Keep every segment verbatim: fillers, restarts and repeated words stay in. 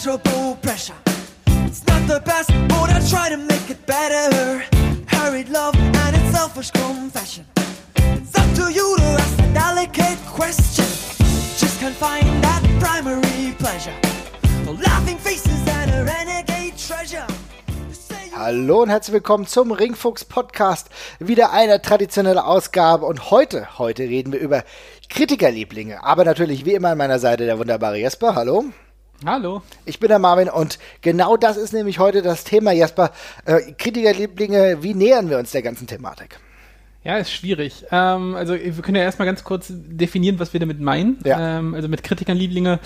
pleasurable pressure. It's not the best, but I try to make it better. Hurried love and its selfish confession. It's up to you to ask a delicate question. Just can't find that primary pleasure. The laughing faces and a renegade treasure. Hallo und herzlich willkommen zum Ringfuchs-Podcast, wieder eine traditionelle Ausgabe und heute, heute reden wir über Kritikerlieblinge, aber natürlich wie immer an meiner Seite der wunderbare Jesper, hallo. Hallo. Ich bin der Marvin und genau das ist nämlich heute das Thema, Jesper, äh, Kritikerlieblinge, wie nähern wir uns der ganzen Thematik? Ja, ist schwierig. Ähm, also wir können ja erstmal ganz kurz definieren, was wir damit meinen. Ja. Ähm, also mit Kritikern, Lieblinge,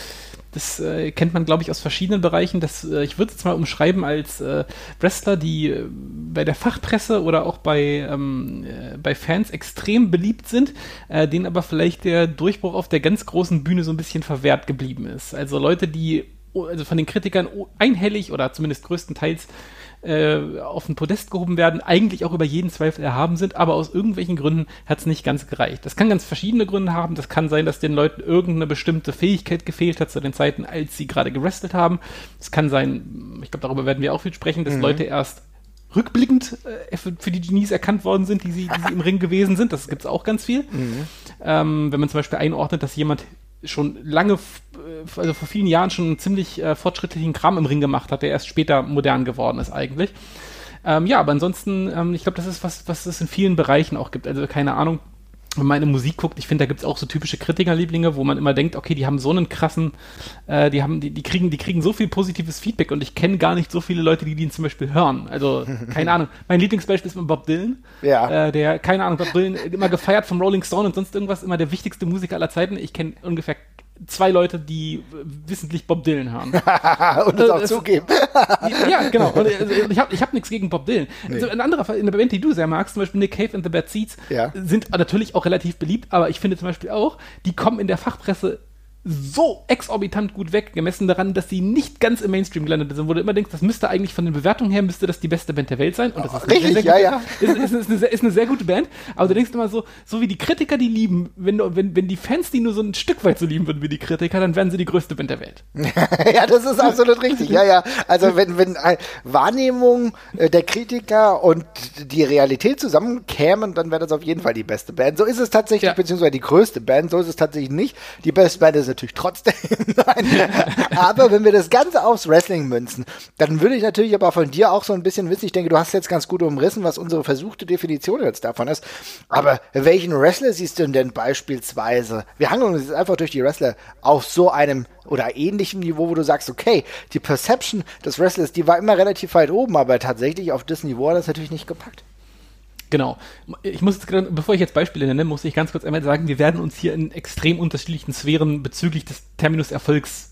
das äh, kennt man, glaube ich, aus verschiedenen Bereichen. Das, äh, ich würde es jetzt mal umschreiben als äh, Wrestler, die äh, bei der Fachpresse oder auch bei, ähm, äh, bei Fans extrem beliebt sind, äh, denen aber vielleicht der Durchbruch auf der ganz großen Bühne so ein bisschen verwehrt geblieben ist. Also Leute, die also von den Kritikern einhellig oder zumindest größtenteils auf ein Podest gehoben werden, eigentlich auch über jeden Zweifel erhaben sind, aber aus irgendwelchen Gründen hat es nicht ganz gereicht. Das kann ganz verschiedene Gründe haben. Das kann sein, dass den Leuten irgendeine bestimmte Fähigkeit gefehlt hat zu den Zeiten, als sie gerade gewrestelt haben. Es kann sein, ich glaube, darüber werden wir auch viel sprechen, dass mhm. Leute erst rückblickend äh, für, für die Genies erkannt worden sind, die sie, die sie im Ring gewesen sind. Das gibt es auch ganz viel. Mhm. Ähm, wenn man zum Beispiel einordnet, dass jemand schon lange, also vor vielen Jahren schon einen ziemlich äh, fortschrittlichen Kram im Ring gemacht hat, der erst später modern geworden ist eigentlich. Ähm, ja, aber ansonsten, ähm, ich glaube, das ist was, was es in vielen Bereichen auch gibt. Also keine Ahnung, wenn man in Musik guckt, ich finde, da gibt es auch so typische Kritikerlieblinge, wo man immer denkt, okay, die haben so einen krassen, äh, die haben, die, die kriegen, die kriegen so viel positives Feedback und ich kenne gar nicht so viele Leute, die den zum Beispiel hören. Also, keine Ahnung. Mein Lieblingsbeispiel ist mit Bob Dylan. Ja. Äh, der, keine Ahnung, Bob Dylan, immer gefeiert vom Rolling Stone und sonst irgendwas, immer der wichtigste Musiker aller Zeiten. Ich kenne ungefähr zwei Leute, die wissentlich Bob Dylan haben. Und das auch das, zugeben. Ja, genau. Und ich habe ich hab nichts gegen Bob Dylan. Nee. Also ein anderer Fall, in der Band, die du sehr magst, zum Beispiel Nick Cave and the Bad Seeds, ja, sind natürlich auch relativ beliebt, aber ich finde zum Beispiel auch, die kommen in der Fachpresse so exorbitant gut weg, gemessen daran, dass sie nicht ganz im Mainstream gelandet sind, wo du immer denkst, das müsste eigentlich von den Bewertungen her, müsste das die beste Band der Welt sein. Und das oh, ist richtig, sehr, sehr ja, ja. Ist, ist, ist, eine, ist eine sehr gute Band, aber du denkst immer so, so wie die Kritiker die lieben, wenn, wenn, wenn die Fans die nur so ein Stück weit so lieben würden wie die Kritiker, dann wären sie die größte Band der Welt. Ja, das ist absolut richtig, ja, ja. Also wenn, wenn Wahrnehmung der Kritiker und die Realität zusammenkämen, dann wäre das auf jeden Fall die beste Band. So ist es tatsächlich, ja, beziehungsweise die größte Band, so ist es tatsächlich nicht. Die beste Band ist natürlich trotzdem sein. Aber wenn wir das Ganze aufs Wrestling münzen, dann würde ich natürlich aber von dir auch so ein bisschen wissen, ich denke, du hast jetzt ganz gut umrissen, was unsere versuchte Definition jetzt davon ist, aber welchen Wrestler siehst du denn beispielsweise, wir hangeln uns jetzt einfach durch die Wrestler auf so einem oder ähnlichem Niveau, wo du sagst, okay, die Perception des Wrestlers, die war immer relativ weit oben, aber tatsächlich auf das Niveau hat das natürlich nicht gepackt. Genau. Ich muss jetzt, bevor ich jetzt Beispiele nenne, muss ich ganz kurz einmal sagen, wir werden uns hier in extrem unterschiedlichen Sphären bezüglich des Terminus Erfolgs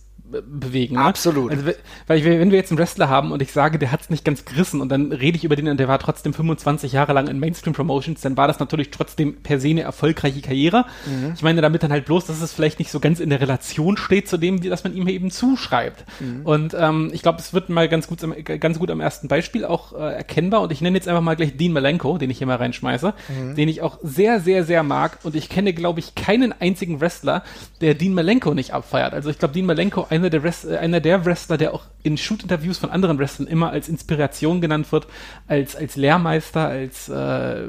bewegen. Ne? Absolut. Also, weil wenn wir jetzt einen Wrestler haben und ich sage, der hat es nicht ganz gerissen und dann rede ich über den und der war trotzdem fünfundzwanzig Jahre lang in Mainstream-Promotions, dann war das natürlich trotzdem per se eine erfolgreiche Karriere. Mhm. Ich meine damit dann halt bloß, dass es vielleicht nicht so ganz in der Relation steht zu dem, was man ihm eben zuschreibt. Mhm. Und ähm, ich glaube, es wird mal ganz gut, ganz gut am ersten Beispiel auch äh, erkennbar und ich nenne jetzt einfach mal gleich Dean Malenko, den ich hier mal reinschmeiße, mhm. den ich auch sehr, sehr, sehr mag und ich kenne, glaube ich, keinen einzigen Wrestler, der Dean Malenko nicht abfeiert. Also ich glaube, Dean Malenko, ein Der Rest, einer der Wrestler, der auch in Shoot-Interviews von anderen Wrestlern immer als Inspiration genannt wird, als, als Lehrmeister, als äh,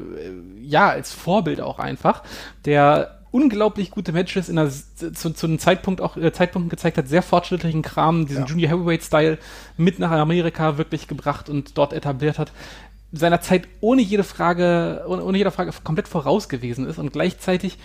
ja, als Vorbild auch einfach, der unglaublich gute Matches in einer, zu, zu einem Zeitpunkt auch Zeitpunkten gezeigt hat, sehr fortschrittlichen Kram, diesen ja. Junior Heavyweight-Style mit nach Amerika wirklich gebracht und dort etabliert hat, seiner Zeit ohne jede Frage, ohne, ohne jede Frage komplett voraus gewesen ist und gleichzeitig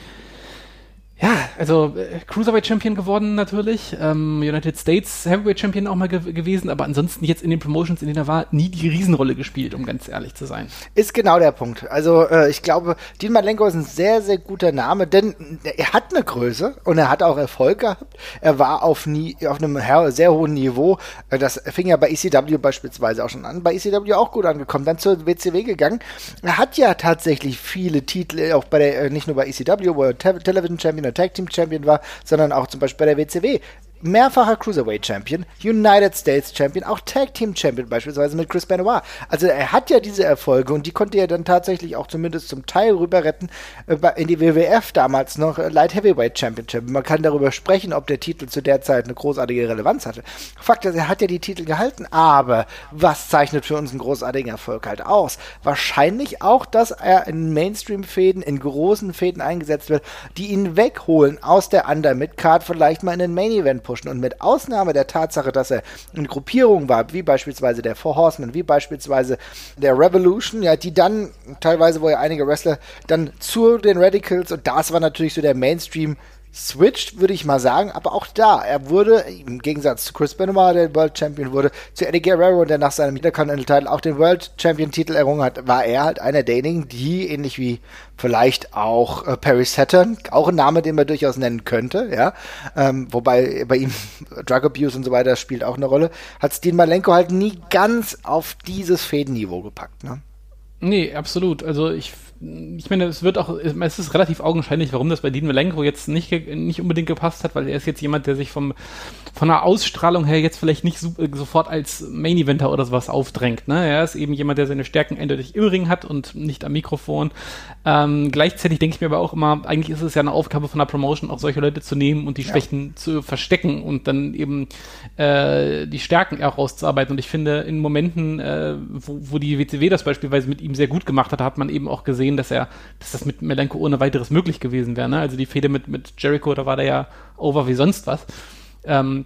ja, also äh, Cruiserweight-Champion geworden natürlich, ähm, United States Heavyweight-Champion auch mal ge- gewesen, aber ansonsten jetzt in den Promotions, in denen er war, nie die Riesenrolle gespielt, um ganz ehrlich zu sein. Ist genau der Punkt. Also äh, ich glaube, Dean Malenko ist ein sehr, sehr guter Name, denn er hat eine Größe und er hat auch Erfolg gehabt. Er war auf, nie, auf einem sehr hohen Niveau. Das fing ja bei E C W beispielsweise auch schon an, bei E C W auch gut angekommen, dann zur W C W gegangen. Er hat ja tatsächlich viele Titel, auch bei der, nicht nur bei E C W, World Television Champion, Tag Team Champion war, sondern auch zum Beispiel bei der W C W mehrfacher Cruiserweight-Champion, United States-Champion, auch Tag-Team-Champion beispielsweise mit Chris Benoit. Also er hat ja diese Erfolge und die konnte er dann tatsächlich auch zumindest zum Teil rüber retten in die W W F damals noch Light Heavyweight Championship. Man kann darüber sprechen, ob der Titel zu der Zeit eine großartige Relevanz hatte. Fakt ist, er hat ja die Titel gehalten, aber was zeichnet für uns einen großartigen Erfolg halt aus? Wahrscheinlich auch, dass er in Mainstream-Fäden, in großen Fäden eingesetzt wird, die ihn wegholen aus der Under-Mid-Card, vielleicht mal in den Main-Event pushen. Und mit Ausnahme der Tatsache, dass er in Gruppierungen war, wie beispielsweise der Four Horsemen, wie beispielsweise der Revolution, ja, die dann teilweise, wo ja einige Wrestler dann zu den Radicals, und das war natürlich so der Mainstream-Switch, würde ich mal sagen, aber auch da, er wurde, im Gegensatz zu Chris Benoit, der World Champion wurde, zu Eddie Guerrero, der nach seinem Intercontinental-Titel auch den World Champion-Titel errungen hat, war er halt einer derjenigen, die, ähnlich wie vielleicht auch äh, Perry Saturn, auch ein Name, den man durchaus nennen könnte, ja, ähm, wobei bei ihm Drug Abuse und so weiter spielt auch eine Rolle, hat Dean Malenko halt nie ganz auf dieses Fädenniveau gepackt, ne? Nee, absolut. Also ich, ich meine, es wird auch, es ist relativ augenscheinlich, warum das bei Dean Malenko jetzt nicht, nicht unbedingt gepasst hat, weil er ist jetzt jemand, der sich vom, von der Ausstrahlung her jetzt vielleicht nicht so, sofort als Main-Eventer oder sowas aufdrängt, ne? Er ist eben jemand, der seine Stärken eindeutig im Ring hat und nicht am Mikrofon. Ähm, gleichzeitig denke ich mir aber auch immer, eigentlich ist es ja eine Aufgabe von der Promotion, auch solche Leute zu nehmen und die Schwächen ja. zu verstecken und dann eben äh, die Stärken auch rauszuarbeiten. Und ich finde, in Momenten, äh, wo, wo die W C W das beispielsweise mit ihm sehr gut gemacht hat, hat man eben auch gesehen, dass er, dass das mit Malenko ohne weiteres möglich gewesen wäre, ne? Also die Fehde mit, mit Jericho, da war der ja over wie sonst was. Ähm,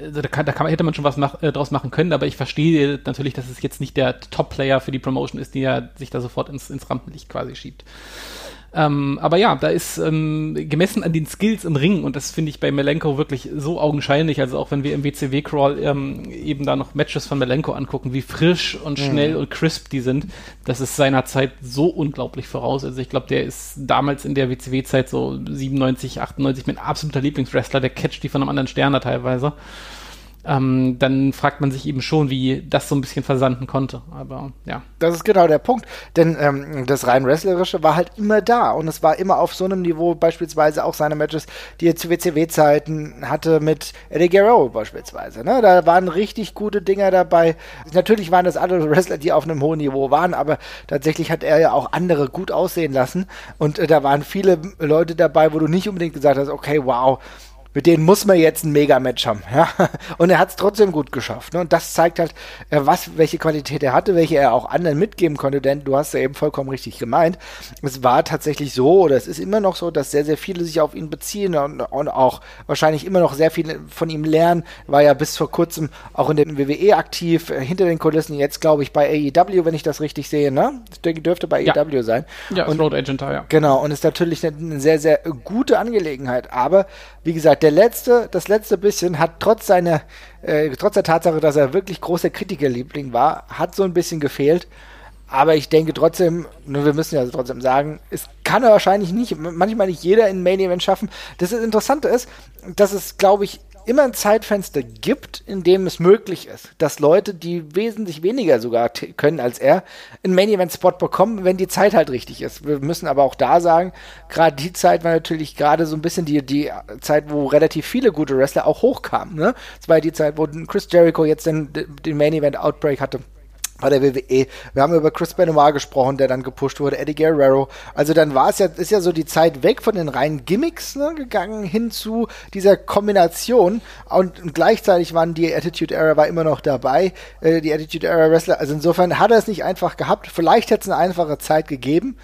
da kann, da kann, hätte man schon was mach, äh, draus machen können, aber ich verstehe natürlich, dass es jetzt nicht der Top-Player für die Promotion ist, die ja sich da sofort ins, ins Rampenlicht quasi schiebt. Ähm, aber ja, da ist ähm, gemessen an den Skills im Ring, und das finde ich bei Malenko wirklich so augenscheinlich, also auch wenn wir im W C W-Crawl ähm, eben da noch Matches von Malenko angucken, wie frisch und schnell mhm. und crisp die sind, das ist seiner Zeit so unglaublich voraus. Also ich glaube, der ist damals in der W C W-Zeit so siebenundneunzig, achtundneunzig mein absoluter Lieblingswrestler, der catcht die von einem anderen Sterner teilweise. Ähm, dann fragt man sich eben schon, wie das so ein bisschen versanden konnte, aber ja. Das ist genau der Punkt, denn ähm, das rein Wrestlerische war halt immer da und es war immer auf so einem Niveau, beispielsweise auch seine Matches, die er zu W C W-Zeiten hatte mit Eddie Guerrero beispielsweise, ne? Da waren richtig gute Dinger dabei. Natürlich waren das alle Wrestler, die auf einem hohen Niveau waren, aber tatsächlich hat er ja auch andere gut aussehen lassen und äh, da waren viele Leute dabei, wo du nicht unbedingt gesagt hast, okay, wow, mit denen muss man jetzt ein Mega-Match haben, ja. Und er hat es trotzdem gut geschafft, ne? Und das zeigt halt, was, welche Qualität er hatte, welche er auch anderen mitgeben konnte, denn du hast ja eben vollkommen richtig gemeint. Es war tatsächlich so, oder es ist immer noch so, dass sehr, sehr viele sich auf ihn beziehen und, und auch wahrscheinlich immer noch sehr viel von ihm lernen. War ja bis vor kurzem auch in der W W E aktiv, hinter den Kulissen, jetzt glaube ich bei A E W, wenn ich das richtig sehe, ne? Das dürfte bei ja. A E W sein. Ja, und Road Agent, ja. Genau, und ist natürlich eine, eine sehr, sehr gute Angelegenheit, aber wie gesagt, der letzte, das letzte bisschen hat trotz seiner, äh, trotz der Tatsache, dass er wirklich großer Kritikerliebling war, hat so ein bisschen gefehlt. Aber ich denke trotzdem, nur wir müssen ja trotzdem sagen, es kann er wahrscheinlich nicht, manchmal nicht jeder in Main Event schaffen. Das Interessante ist, dass es, glaube ich, immer ein Zeitfenster gibt, in dem es möglich ist, dass Leute, die wesentlich weniger sogar t- können als er, einen Main-Event-Spot bekommen, wenn die Zeit halt richtig ist. Wir müssen aber auch da sagen, gerade die Zeit war natürlich gerade so ein bisschen die, die Zeit, wo relativ viele gute Wrestler auch hochkamen, ne? Das war die Zeit, wo Chris Jericho jetzt den, den Main-Event-Outbreak hatte bei der W W E. Wir haben über Chris Benoit gesprochen, der dann gepusht wurde, Eddie Guerrero. Also dann war es ja, ist ja so die Zeit weg von den reinen Gimmicks, ne, gegangen hin zu dieser Kombination. Und gleichzeitig waren die Attitude Era war immer noch dabei, äh, die Attitude Era Wrestler. Also insofern hat er es nicht einfach gehabt. Vielleicht hätte es eine einfache Zeit gegeben.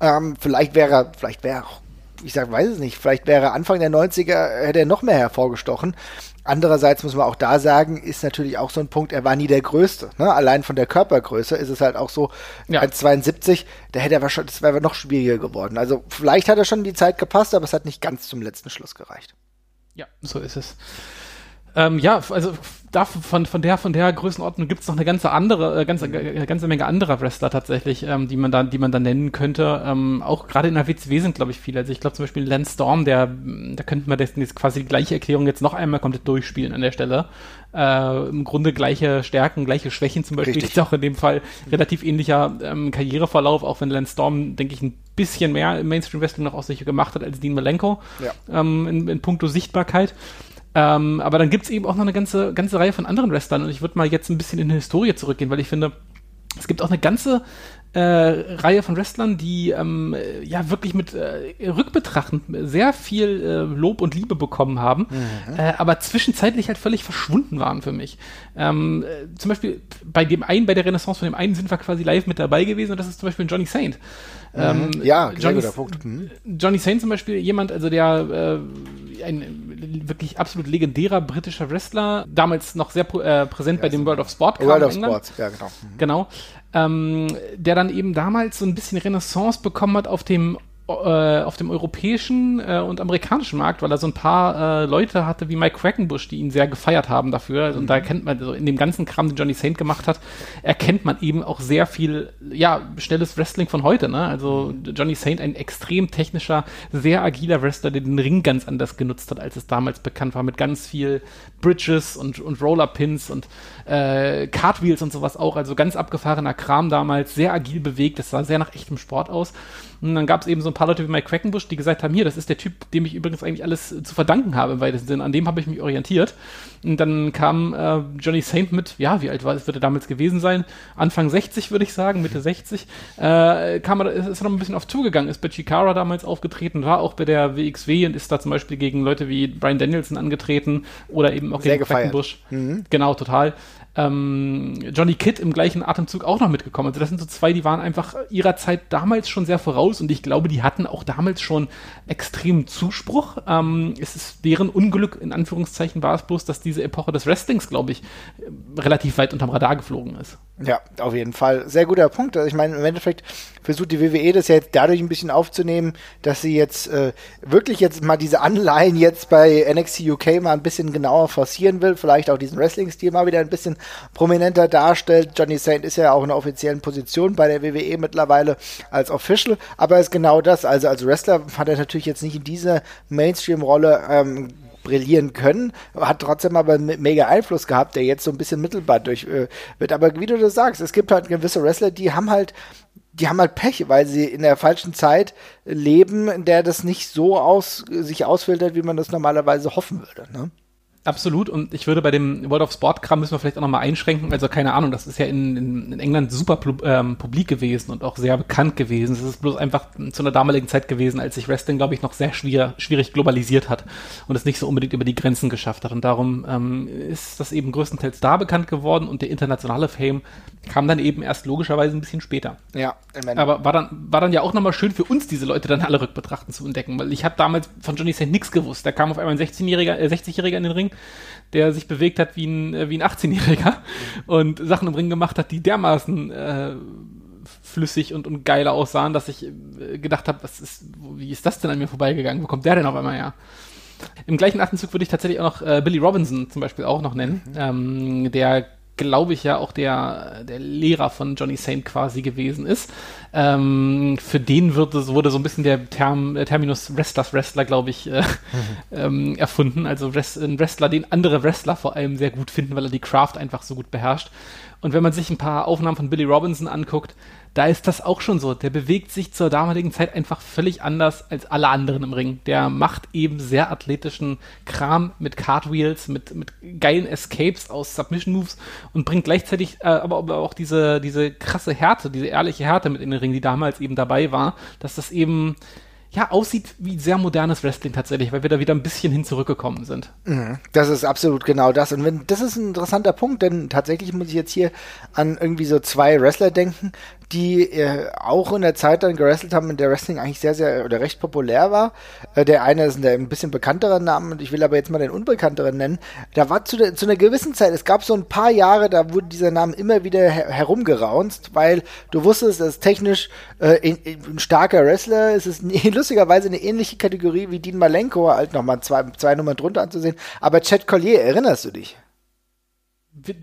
Ähm, vielleicht wäre er, vielleicht wäre er auch, ich sag, weiß es nicht, vielleicht wäre Anfang der neunziger, hätte er noch mehr hervorgestochen. Andererseits muss man auch da sagen, ist natürlich auch so ein Punkt, er war nie der Größte, ne? Allein von der Körpergröße ist es halt auch so, ja. eins Komma zweiundsiebzig, da hätte er wahrscheinlich, das wäre noch schwieriger geworden. Also vielleicht hat er schon die Zeit gepasst, aber es hat nicht ganz zum letzten Schluss gereicht. Ja, so ist es. Ähm, ja, also da, von, von, der, von der Größenordnung gibt es noch eine ganze andere, äh, ganze, äh, ganze Menge anderer Wrestler tatsächlich, ähm, die man da, die man da nennen könnte. Ähm, auch gerade in der W C W sind, glaube ich, viele. Also ich glaube zum Beispiel Lance Storm, der, da könnten wir das, das quasi die gleiche Erklärung jetzt noch einmal komplett durchspielen an der Stelle. Äh, im Grunde gleiche Stärken, gleiche Schwächen zum Beispiel. Richtig. Ist auch in dem Fall relativ ähnlicher ähm, Karriereverlauf, auch wenn Lance Storm, denke ich, ein bisschen mehr im Mainstream-Wrestling noch aus sich gemacht hat als Dean Malenko, ja. ähm, in, in puncto Sichtbarkeit. Ähm, aber dann gibt es eben auch noch eine ganze, ganze Reihe von anderen Wrestlern und ich würde mal jetzt ein bisschen in die Historie zurückgehen, weil ich finde, es gibt auch eine ganze äh, Reihe von Wrestlern, die ähm, ja wirklich mit äh, rückbetrachtend sehr viel äh, Lob und Liebe bekommen haben, mhm. äh, aber zwischenzeitlich halt völlig verschwunden waren für mich. Ähm, äh, zum Beispiel bei dem einen, bei der Renaissance von dem einen sind wir quasi live mit dabei gewesen und das ist zum Beispiel Johnny Saint. Ähm, ja, genau Johnny, der Punkt. Mhm. Johnny Saint zum Beispiel, jemand, also der äh, ein wirklich absolut legendärer britischer Wrestler, damals noch sehr äh, präsent ja, bei dem World of Sport. Kam World of Sport, ja genau. Mhm. Genau, ähm, der dann eben damals so ein bisschen Renaissance bekommen hat auf dem auf dem europäischen äh, und amerikanischen Markt, weil er so ein paar äh, Leute hatte wie Mike Quackenbush, die ihn sehr gefeiert haben dafür. Und mhm. da kennt man, also in dem ganzen Kram, den Johnny Saint gemacht hat, erkennt man eben auch sehr viel, ja, schnelles Wrestling von heute, ne? Also Johnny Saint, ein extrem technischer, sehr agiler Wrestler, der den Ring ganz anders genutzt hat, als es damals bekannt war, mit ganz viel Bridges und, und Roller-Pins und äh, Cartwheels und sowas auch. Also ganz abgefahrener Kram damals, sehr agil bewegt, das sah sehr nach echtem Sport aus. Und dann gab es eben so ein paar Leute wie Mike Quackenbush, die gesagt haben, hier, das ist der Typ, dem ich übrigens eigentlich alles zu verdanken habe im weitesten Sinn. An dem habe ich mich orientiert. Und dann kam äh, Johnny Saint mit, ja, wie alt war es, wird er damals gewesen sein? Anfang sechzig, würde ich sagen, Mitte sechzig. Äh, kam er, ist er noch ein bisschen auf Tour gegangen, ist bei Chikara damals aufgetreten, war auch bei der W X W und ist da zum Beispiel gegen Leute wie Bryan Danielson angetreten oder eben auch sehr gegen gefeiert. Quackenbush. Mhm. Genau, total. Ähm, Johnny Kidd im gleichen Atemzug auch noch mitgekommen. Also das sind so zwei, die waren einfach ihrer Zeit damals schon sehr voraus und ich glaube, die hatten auch damals schon extremen Zuspruch. Ähm, es ist deren Unglück, in Anführungszeichen war es bloß, dass diese Epoche des Wrestlings, glaube ich, relativ weit unterm Radar geflogen ist. Ja, auf jeden Fall. Sehr guter Punkt. Also ich meine, im Endeffekt versucht die W W E das ja jetzt dadurch ein bisschen aufzunehmen, dass sie jetzt äh, wirklich jetzt mal diese Anleihen jetzt bei N X T U K mal ein bisschen genauer forcieren will, vielleicht auch diesen Wrestling-Stil mal wieder ein bisschen prominenter darstellt. Johnny Saint ist ja auch in einer offiziellen Position bei der W W E mittlerweile als Official, aber ist genau das. Also als Wrestler hat er natürlich jetzt nicht in dieser Mainstream-Rolle ähm, brillieren können, hat trotzdem aber einen mega Einfluss gehabt, der jetzt so ein bisschen mittelbar durch äh, wird. Aber wie du das sagst, es gibt halt gewisse Wrestler, die haben halt die haben halt Pech, weil sie in der falschen Zeit leben, in der das nicht so aus, sich ausfiltert, wie man das normalerweise hoffen würde, ne? Absolut, und ich würde bei dem World of Sport-Kram müssen wir vielleicht auch nochmal einschränken, also keine Ahnung, das ist ja in, in, in England super ähm, publik gewesen und auch sehr bekannt gewesen. Es ist bloß einfach zu einer damaligen Zeit gewesen, als sich Wrestling, glaube ich, noch sehr schwer, schwierig globalisiert hat und es nicht so unbedingt über die Grenzen geschafft hat und darum ähm, ist das eben größtenteils da bekannt geworden und der internationale Fame kam dann eben erst logischerweise ein bisschen später. Ja, amen. Aber war dann, war dann ja auch nochmal schön für uns, diese Leute dann alle rückbetrachten zu entdecken, weil ich habe damals von Johnny Saint nichts gewusst, da kam auf einmal ein sechzehnjähriger, äh, sechzigjähriger in den Ring, der sich bewegt hat wie ein, wie ein achtzehnjähriger und Sachen im Ring gemacht hat, die dermaßen äh, flüssig und, und geiler aussahen, dass ich äh, gedacht habe, was ist, wie ist das denn an mir vorbeigegangen? Wo kommt der denn auf einmal her? Im gleichen Atemzug würde ich tatsächlich auch noch äh, Billy Robinson zum Beispiel auch noch nennen, mhm. ähm, der glaube ich ja auch der, der Lehrer von Johnny Saint quasi gewesen ist. Ähm, für den wird, wurde so ein bisschen der, Term, der Terminus Wrestlers Wrestler, glaube ich, äh, mhm. ähm, erfunden. Also ein Wrestler, den andere Wrestler vor allem sehr gut finden, weil er die Craft einfach so gut beherrscht. Und wenn man sich ein paar Aufnahmen von Billy Robinson anguckt, da ist das auch schon so. Der bewegt sich zur damaligen Zeit einfach völlig anders als alle anderen im Ring. Der macht eben sehr athletischen Kram mit Cartwheels, mit, mit geilen Escapes aus Submission-Moves und bringt gleichzeitig äh, aber, aber auch diese, diese krasse Härte, diese ehrliche Härte mit in den Ring, die damals eben dabei war, dass das eben ja, aussieht wie sehr modernes Wrestling tatsächlich, weil wir da wieder ein bisschen hin zurückgekommen sind. Das ist absolut genau das. Und wenn, das ist ein interessanter Punkt, denn tatsächlich muss ich jetzt hier an irgendwie so zwei Wrestler denken, die äh, auch in der Zeit dann gewrestelt haben, in der Wrestling eigentlich sehr, sehr oder recht populär war. Äh, der eine ist der ein bisschen bekanntere Name und ich will aber jetzt mal den unbekannteren nennen. Da war zu, der, zu einer gewissen Zeit, es gab so ein paar Jahre, da wurde dieser Name immer wieder her- herumgeraunzt, weil du wusstest, das ist technisch äh, in, in, ein starker Wrestler, es ist nie, lustigerweise eine ähnliche Kategorie wie Dean Malenko, halt nochmal zwei, zwei Nummern drunter anzusehen, aber Chad Collier, erinnerst du dich?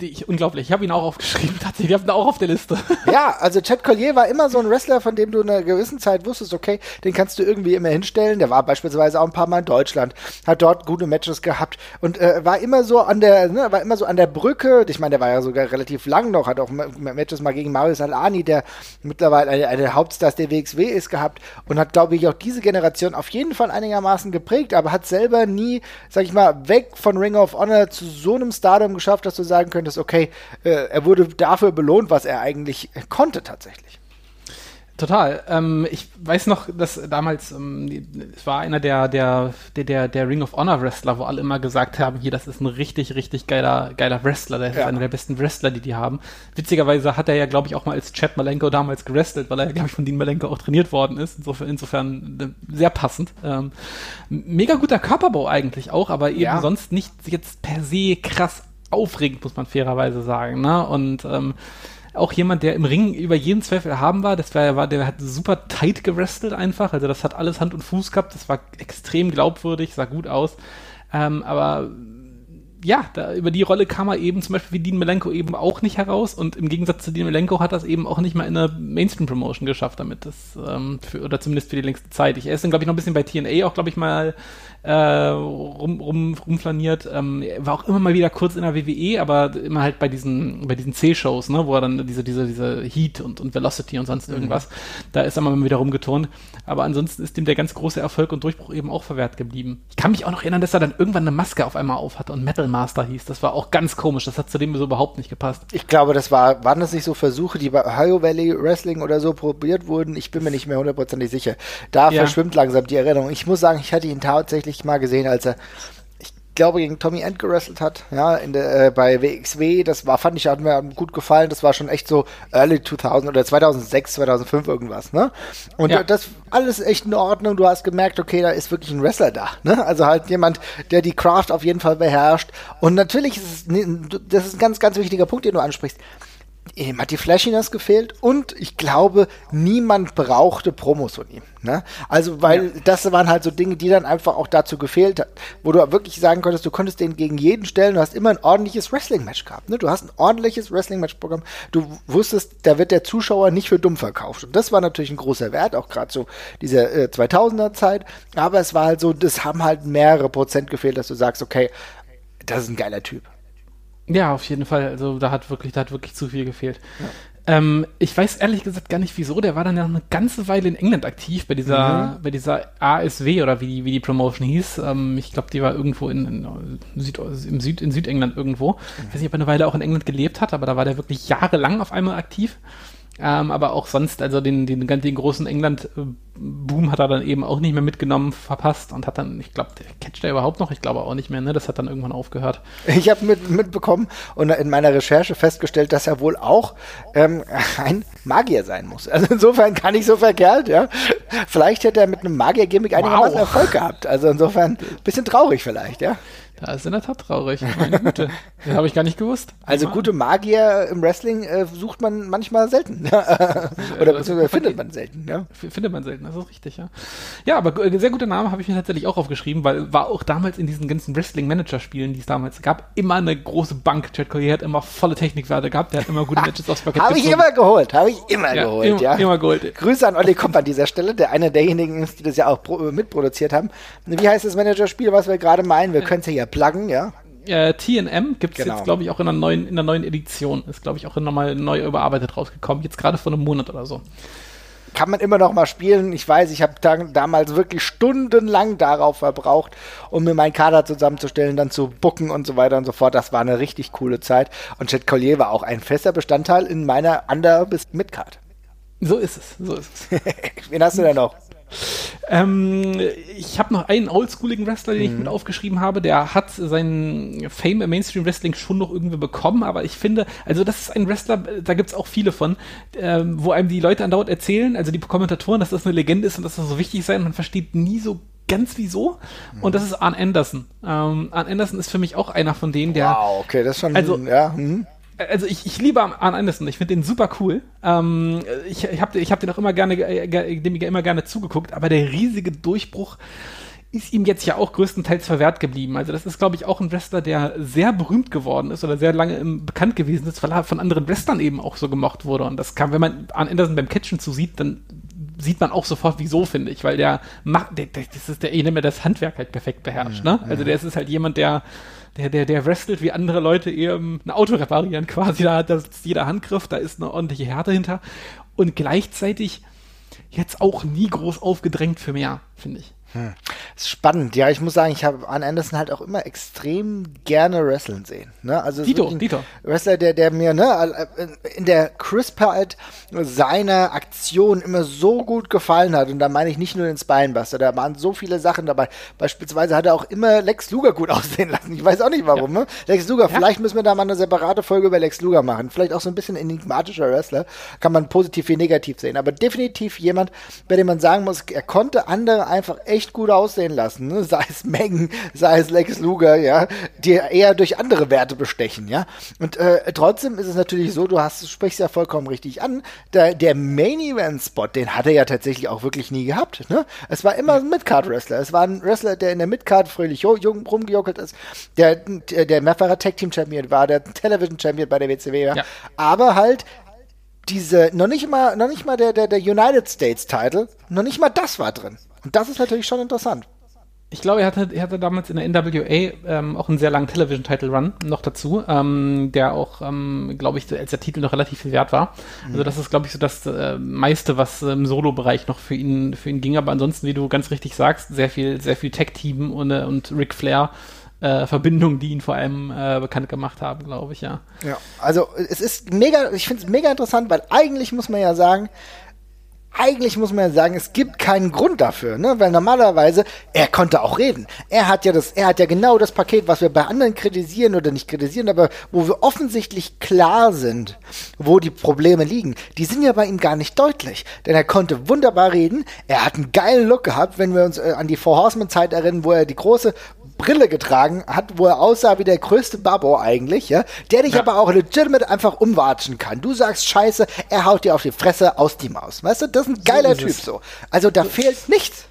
Ich, unglaublich, ich habe ihn auch aufgeschrieben, tatsächlich, ich habe ihn auch auf der Liste. Ja, also Chad Collier war immer so ein Wrestler, von dem du in einer gewissen Zeit wusstest, okay, den kannst du irgendwie immer hinstellen. Der war beispielsweise auch ein paar Mal in Deutschland, hat dort gute Matches gehabt und äh, war immer so an der, ne, war immer so an der Brücke. Ich meine, der war ja sogar relativ lang noch, hat auch Matches mal gegen Marius Alani, der mittlerweile eine, eine Hauptstars der W X W ist, gehabt und hat, glaube ich, auch diese Generation auf jeden Fall einigermaßen geprägt, aber hat selber nie, sag ich mal, weg von Ring of Honor zu so einem Stardom geschafft, dass du sagst, sagen könntest, okay, äh, er wurde dafür belohnt, was er eigentlich konnte tatsächlich. Total. Ähm, ich weiß noch, dass damals, ähm, es war einer der, der, der, der Ring of Honor Wrestler, wo alle immer gesagt haben, hier, das ist ein richtig, richtig geiler, geiler Wrestler, der ja. ist einer der besten Wrestler, die die haben. Witzigerweise hat er ja, glaube ich, auch mal als Chad Malenko damals gewrestelt, weil er, glaube ich, von Dean Malenko auch trainiert worden ist. Insofern, insofern sehr passend. Ähm, mega guter Körperbau eigentlich auch, aber eben ja. sonst nicht jetzt per se krass aufregend, muss man fairerweise sagen, ne? Und ähm, auch jemand, der im Ring über jeden Zweifel erhaben war, das war, war, der hat super tight gewrestelt einfach, also das hat alles Hand und Fuß gehabt, das war extrem glaubwürdig, sah gut aus, ähm, aber ja, da, über die Rolle kam er eben zum Beispiel wie Dean Malenko eben auch nicht heraus und im Gegensatz zu Dean Malenko hat das eben auch nicht mal in einer Mainstream-Promotion geschafft damit, das, ähm, für, oder zumindest für die längste Zeit. Ich, er ist dann, glaube ich, noch ein bisschen bei T N A auch, glaube ich, mal äh, rum, rum, rumflaniert. Ähm, er war auch immer mal wieder kurz in der W W E, aber immer halt bei diesen, bei diesen C-Shows, ne, wo er dann diese, diese, diese Heat und, und Velocity und sonst irgendwas, mhm. da ist er mal wieder rumgeturnt. Aber ansonsten ist ihm der ganz große Erfolg und Durchbruch eben auch verwehrt geblieben. Ich kann mich auch noch erinnern, dass er dann irgendwann eine Maske auf einmal aufhatte und Metal Master hieß. Das war auch ganz komisch. Das hat zu dem so überhaupt nicht gepasst. Ich glaube, das war, waren das nicht so Versuche, die bei Ohio Valley Wrestling oder so probiert wurden? Ich bin mir nicht mehr hundertprozentig sicher. Da ja. verschwimmt langsam die Erinnerung. Ich muss sagen, ich hatte ihn tatsächlich mal gesehen, als er, ich glaube, gegen Tommy End gewrestelt hat, ja, in der, äh, bei W X W. Das war, fand ich, hat mir gut gefallen. Das war schon echt so early zweitausend oder zweitausendsechs, zweitausendfünf irgendwas, ne? Und ja. das alles echt in Ordnung. Du hast gemerkt, okay, da ist wirklich ein Wrestler da, ne? Also halt jemand, der die Craft auf jeden Fall beherrscht. Und natürlich ist es, das ist ein ganz, ganz wichtiger Punkt, den du ansprichst. Ihm hat die Flashiness gefehlt und ich glaube, niemand brauchte Promos von ihm. Ne? Also, weil ja. das waren halt so Dinge, die dann einfach auch dazu gefehlt hat, wo du wirklich sagen konntest, du konntest den gegen jeden stellen, du hast immer ein ordentliches Wrestling-Match gehabt. Ne? Du hast ein ordentliches Wrestling-Match-Programm, du wusstest, da wird der Zuschauer nicht für dumm verkauft. Und das war natürlich ein großer Wert, auch gerade so dieser äh, zweitausender-Zeit. Aber es war halt so, das haben halt mehrere Prozent gefehlt, dass du sagst, okay, das ist ein geiler Typ. Ja, auf jeden Fall. Also da hat wirklich, da hat wirklich zu viel gefehlt. Ja. Ähm, ich weiß ehrlich gesagt gar nicht, wieso. Der war dann ja noch eine ganze Weile in England aktiv bei dieser, mhm. bei dieser A S W oder wie die, wie die Promotion hieß. Ähm, ich glaube, die war irgendwo in, in, Süd, im Süd, in Südengland irgendwo. Mhm. Ich weiß nicht, ob er eine Weile auch in England gelebt hat, aber da war der wirklich jahrelang auf einmal aktiv. Ähm, aber auch sonst, also den, den, den großen England-Boom hat er dann eben auch nicht mehr mitgenommen, verpasst und hat dann, ich glaube, catcht er überhaupt noch? Ich glaube auch nicht mehr, ne? Das hat dann irgendwann aufgehört. Ich habe mit, mitbekommen und in meiner Recherche festgestellt, dass er wohl auch ähm, ein Magier sein muss. Also insofern gar nicht so verkehrt, ja. Vielleicht hätte er mit einem Magier-Gimmick einigermaßen wow. Erfolg gehabt. Also insofern ein bisschen traurig vielleicht, ja. Da ist in der Tat traurig, meine Güte. Das habe ich gar nicht gewusst. Also Mann. Gute Magier im Wrestling äh, sucht man manchmal selten. Oder beziehungsweise findet man selten. Ja? Findet man selten, das ist richtig, ja. Ja, aber äh, sehr guter Name habe ich mir tatsächlich auch aufgeschrieben, weil war auch damals in diesen ganzen Wrestling-Manager-Spielen, die es damals gab, immer eine große Bank. Chad Collier hat immer volle Technikwerte gehabt, der hat immer gute Matches aufs Parkett gezogen. Habe ich immer geholt, habe ich immer ja, geholt, immer, ja. Immer geholt. Grüße an Olli Kopp an dieser Stelle, der einer derjenigen ist, die das ja auch pro- mitproduziert haben. Wie heißt das Manager-Spiel, was wir gerade meinen? Wir ja. können es ja pluggen, ja. Äh, T N M gibt es genau. jetzt, glaube ich, auch in einer neuen, in der neuen Edition. Ist, glaube ich, auch nochmal neu überarbeitet rausgekommen. Jetzt gerade vor einem Monat oder so. Kann man immer noch mal spielen. Ich weiß, ich habe da, damals wirklich stundenlang darauf verbraucht, um mir meinen Kader zusammenzustellen, dann zu booken und so weiter und so fort. Das war eine richtig coole Zeit. Und Chad Collier war auch ein fester Bestandteil in meiner Under- bis Midcard. So ist es, so ist es. Wen hast du denn noch? Ähm, ich habe noch einen oldschooligen Wrestler, den ich mhm. mit aufgeschrieben habe, der hat seinen Fame im Mainstream-Wrestling schon noch irgendwie bekommen, aber ich finde, also das ist ein Wrestler, da gibt's auch viele von, ähm, wo einem die Leute andauernd erzählen, also die Kommentatoren, dass das eine Legende ist und dass das so wichtig sei und man versteht nie so ganz wieso. Mhm. Und das ist Arn Anderson. Ähm, Arn Anderson ist für mich auch einer von denen, der... Wow, okay, das ist schon... Also, ja, mhm. Also ich, ich liebe Arn Anderson, ich finde den super cool. Ähm, ich ich habe ich hab den auch immer gerne, dem ich immer gerne zugeguckt, aber der riesige Durchbruch ist ihm jetzt ja auch größtenteils verwehrt geblieben. Also das ist, glaube ich, auch ein Wrestler, der sehr berühmt geworden ist oder sehr lange im, bekannt gewesen ist, weil er von anderen Wrestlern eben auch so gemocht wurde. Und das kam, wenn man Arn Anderson beim Catchen zusieht, dann sieht man auch sofort, wieso, finde ich, weil der macht, der, der, das ist derjenige, der das Handwerk halt perfekt beherrscht, ja, ne? Also ja. der ist halt jemand, der Der, der, der wrestelt, wie andere Leute eben ein Auto reparieren quasi. Da hat das jeder Handgriff, da ist eine ordentliche Härte hinter. Und gleichzeitig jetzt auch nie groß aufgedrängt für mehr, finde ich. Hm. Das ist spannend. Ja, ich muss sagen, ich habe Arn Anderson halt auch immer extrem gerne wrestlen sehen. Ne? Also Dito, Dito. Wrestler, der, der mir ne, in der Crispheit seiner Aktion immer so gut gefallen hat. Und da meine ich nicht nur den Spinebuster, da waren so viele Sachen dabei. Beispielsweise hat er auch immer Lex Luger gut aussehen lassen. Ich weiß auch nicht warum. Ja. Ne? Lex Luger, ja. Vielleicht müssen wir da mal eine separate Folge über Lex Luger machen. Vielleicht auch so ein bisschen enigmatischer Wrestler. Kann man positiv wie negativ sehen. Aber definitiv jemand, bei dem man sagen muss, er konnte andere einfach echt echt gut aussehen lassen, ne? Sei es Mengen, sei es Lex Luger, ja, die eher durch andere Werte bestechen, ja. Und äh, trotzdem ist es natürlich so, du hast, du sprichst ja vollkommen richtig an, der, der Main-Event-Spot, den hat er ja tatsächlich auch wirklich nie gehabt, ne? Es war immer ein Midcard-Wrestler, es war ein Wrestler, der in der Midcard fröhlich rumgejockelt ist, der der mehrfacher Tag-Team-Champion war, der Television-Champion bei der W C W war, ja. aber halt diese, noch nicht mal, noch nicht mal der, der, der United States-Title, noch nicht mal das war drin. Und das ist natürlich schon interessant. Ich glaube, er hatte, er hatte damals in der N W A ähm, auch einen sehr langen Television-Title-Run noch dazu, ähm, der auch, ähm, glaube ich, als der Titel noch relativ viel wert war. Mhm. Also das ist, glaube ich, so das äh, meiste, was im Solo-Bereich noch für ihn, für ihn ging. Aber ansonsten, wie du ganz richtig sagst, sehr viel, sehr viel Tag-Team und, und Ric Flair. Äh, Verbindungen, die ihn vor allem äh, bekannt gemacht haben, glaube ich, ja. Ja, also es ist mega, ich finde es mega interessant, weil eigentlich muss man ja sagen, Eigentlich muss man ja sagen, es gibt keinen Grund dafür, ne? Weil normalerweise, er konnte auch reden. Er hat ja das, er hat ja genau das Paket, was wir bei anderen kritisieren oder nicht kritisieren, aber wo wir offensichtlich klar sind, wo die Probleme liegen. Die sind ja bei ihm gar nicht deutlich, denn er konnte wunderbar reden. Er hat einen geilen Look gehabt, wenn wir uns äh, an die Four Horsemen-Zeit erinnern, wo er die große Brille getragen hat, wo er aussah wie der größte Babbo eigentlich, ja? Der dich ja. aber auch legitimate einfach umwatschen kann. Du sagst Scheiße, er haut dir auf die Fresse aus die Maus. Weißt du, das ein geiler so Typ so. Also da so. Fehlt nichts.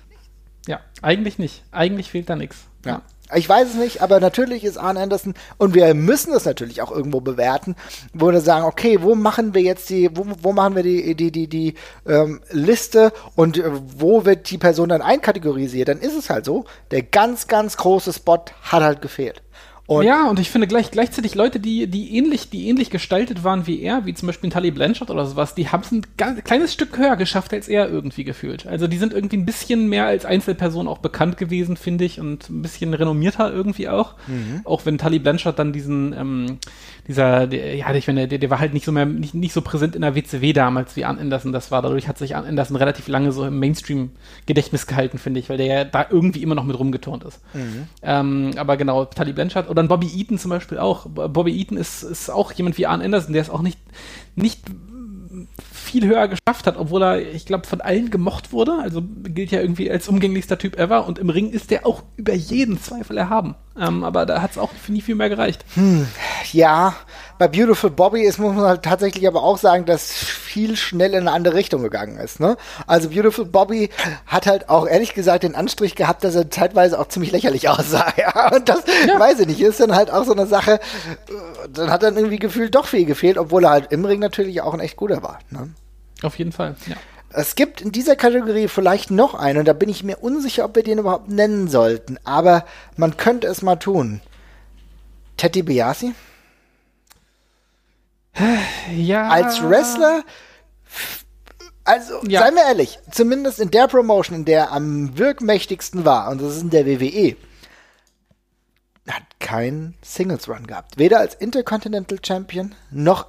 Ja, eigentlich nicht. Eigentlich fehlt da nichts. Ja. Ich weiß es nicht, aber natürlich ist Arn Anderson, und wir müssen das natürlich auch irgendwo bewerten, wo wir sagen, okay, wo machen wir jetzt die, wo, wo machen wir die, die, die, die ähm, Liste und äh, wo wird die Person dann einkategorisiert? Dann ist es halt so, der ganz, ganz große Spot hat halt gefehlt. Und ja, und ich finde gleich, gleichzeitig Leute, die, die ähnlich, die ähnlich gestaltet waren wie er, wie zum Beispiel Tully Blanchard oder sowas, die haben es ein ganz, kleines Stück höher geschafft als er irgendwie gefühlt. Also die sind irgendwie ein bisschen mehr als Einzelperson auch bekannt gewesen, finde ich, und ein bisschen renommierter irgendwie auch. Mhm. Auch wenn Tully Blanchard dann diesen, ähm, dieser, der, ja, ich meine, der, der war halt nicht so mehr, nicht, nicht so präsent in der W C W damals wie Arn Anderson das war. Dadurch hat sich Arn Anderson relativ lange so im Mainstream-Gedächtnis gehalten, finde ich, weil der ja da irgendwie immer noch mit rumgeturnt ist. Mhm. Ähm, aber genau, Tully Blanchard und dann Bobby Eaton zum Beispiel auch. Bobby Eaton ist, ist auch jemand wie Arn Anderson, der es auch nicht, nicht viel höher geschafft hat, obwohl er, ich glaube, von allen gemocht wurde. Also gilt ja irgendwie als umgänglichster Typ ever. Und im Ring ist der auch über jeden Zweifel erhaben. Ähm, aber da hat es auch nie viel mehr gereicht. Hm, ja, bei Beautiful Bobby ist, muss man halt tatsächlich aber auch sagen, dass viel schnell in eine andere Richtung gegangen ist. Ne? Also Beautiful Bobby hat halt auch ehrlich gesagt den Anstrich gehabt, dass er zeitweise auch ziemlich lächerlich aussah. Ja? Und das, ja. weiß ich nicht, ist dann halt auch so eine Sache, dann hat dann irgendwie gefühlt doch viel gefehlt, obwohl er halt im Ring natürlich auch ein echt guter war. Ne? Auf jeden Fall, ja. Es gibt in dieser Kategorie vielleicht noch einen, und da bin ich mir unsicher, ob wir den überhaupt nennen sollten, aber man könnte es mal tun. Ted DiBiase? Ja. Als Wrestler? Also, ja. seien wir ehrlich, zumindest in der Promotion, in der er am wirkmächtigsten war, und das ist in der W W E, hat keinen Singles-Run gehabt. Weder als Intercontinental Champion, noch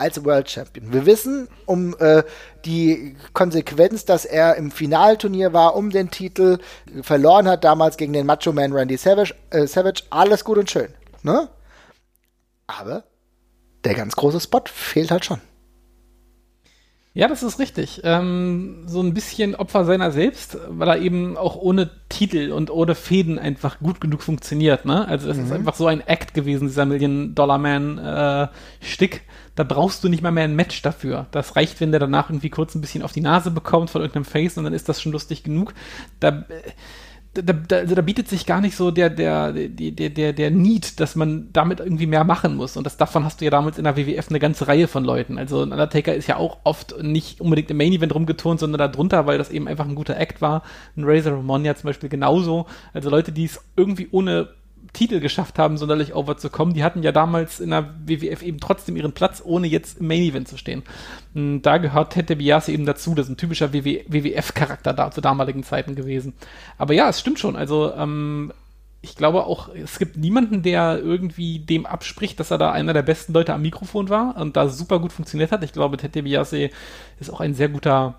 als World Champion. Wir wissen um äh, die Konsequenz, dass er im Finalturnier war, um den Titel verloren hat, damals gegen den Macho Man Randy Savage. Äh, Savage alles gut und schön. Ne? Aber der ganz große Spot fehlt halt schon. Ja, das ist richtig. Ähm, so ein bisschen Opfer seiner selbst, weil er eben auch ohne Titel und ohne Fäden einfach gut genug funktioniert. Ne? Also es mhm. ist einfach so ein Act gewesen, dieser Million-Dollar-Man-Stick. Äh, Da brauchst du nicht mal mehr ein Match dafür. Das reicht, wenn der danach irgendwie kurz ein bisschen auf die Nase bekommt von irgendeinem Face und dann ist das schon lustig genug. Da, da, da, da bietet sich gar nicht so der, der, der, der, der Need, dass man damit irgendwie mehr machen muss. Und das, davon hast du ja damals in der W W F eine ganze Reihe von Leuten. Also ein Undertaker ist ja auch oft nicht unbedingt im Main-Event rumgeturnt, sondern da drunter, weil das eben einfach ein guter Act war. Ein Razor Ramon ja zum Beispiel genauso. Also Leute, die es irgendwie ohne Titel geschafft haben, sonderlich overzukommen, die hatten ja damals in der W W F eben trotzdem ihren Platz, ohne jetzt im Main-Event zu stehen. Und da gehört Ted DiBiase eben dazu, das ist ein typischer W W F-Charakter da zu damaligen Zeiten gewesen. Aber ja, es stimmt schon, also ähm, ich glaube auch, es gibt niemanden, der irgendwie dem abspricht, dass er da einer der besten Leute am Mikrofon war und da super gut funktioniert hat. Ich glaube, Ted DiBiase ist auch ein sehr guter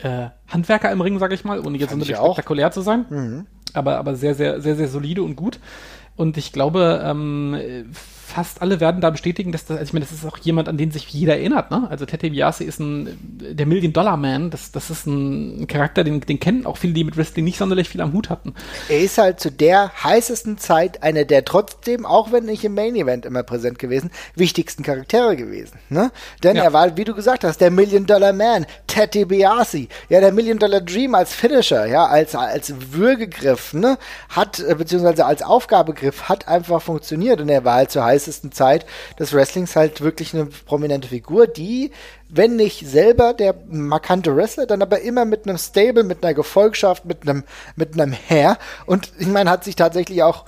äh, Handwerker im Ring, sage ich mal, ohne jetzt unbedingt spektakulär zu sein. Mhm. Aber, aber sehr, sehr, sehr, sehr solide und gut. Und ich glaube, ähm, fast alle werden da bestätigen, dass das, also ich meine, das ist auch jemand, an den sich jeder erinnert, ne? Also Ted DiBiase ist ein, der Million-Dollar-Man, das, das ist ein Charakter, den, den kennen auch viele, die mit Wrestling nicht sonderlich viel am Hut hatten. Er ist halt zu der heißesten Zeit einer der trotzdem, auch wenn nicht im Main-Event immer präsent gewesen, wichtigsten Charaktere gewesen, ne? Denn ja. er war, wie du gesagt hast, der Million-Dollar-Man, Ted DiBiase, ja, der Million-Dollar-Dream als Finisher, ja, als, als Würgegriff, ne? Hat, beziehungsweise als Aufgabegriff hat einfach funktioniert und er war halt zur heißesten Zeit des Wrestlings halt wirklich eine prominente Figur, die, wenn nicht selber der markante Wrestler, dann aber immer mit einem Stable, mit einer Gefolgschaft, mit einem, mit einem Heer und ich meine, hat sich tatsächlich auch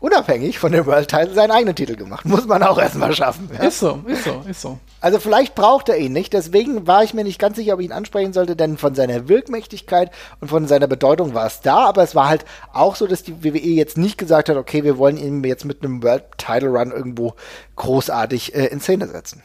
unabhängig von dem World Title seinen eigenen Titel gemacht. Muss man auch erstmal schaffen. Ja? Ist so, ist so, ist so. Also vielleicht braucht er ihn nicht, deswegen war ich mir nicht ganz sicher, ob ich ihn ansprechen sollte, denn von seiner Wirkmächtigkeit und von seiner Bedeutung war es da, aber es war halt auch so, dass die W W E jetzt nicht gesagt hat, okay, wir wollen ihn jetzt mit einem World Title Run irgendwo großartig äh, in Szene setzen.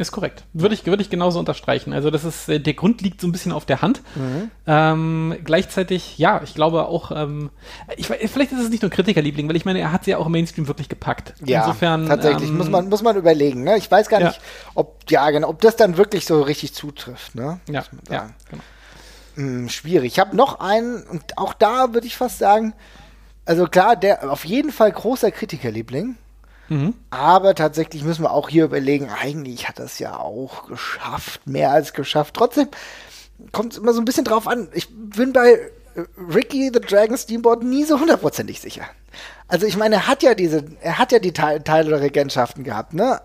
Ist korrekt. Würde ich, würde ich genauso unterstreichen. Also das ist, der Grund liegt so ein bisschen auf der Hand. Mhm. Ähm, gleichzeitig, ja, ich glaube auch, ähm, ich, vielleicht ist es nicht nur Kritikerliebling, weil ich meine, er hat sie ja auch im Mainstream wirklich gepackt. Ja, insofern, tatsächlich, ähm, muss man, muss man überlegen, ne? Ich weiß gar ja. nicht, ob, ja, genau, ob das dann wirklich so richtig zutrifft, ne? Ja, ja, genau. Hm, schwierig. Ich habe noch einen, und auch da würde ich fast sagen, also klar, der, auf jeden Fall großer Kritikerliebling. Mhm. Aber tatsächlich müssen wir auch hier überlegen, eigentlich hat das ja auch geschafft, mehr als geschafft. Trotzdem kommt es immer so ein bisschen drauf an. Ich bin bei Ricky the Dragon Steamboat nie so hundertprozentig sicher. Also ich meine, er hat ja diese, er hat ja die Teile der Regentschaften gehabt, ne?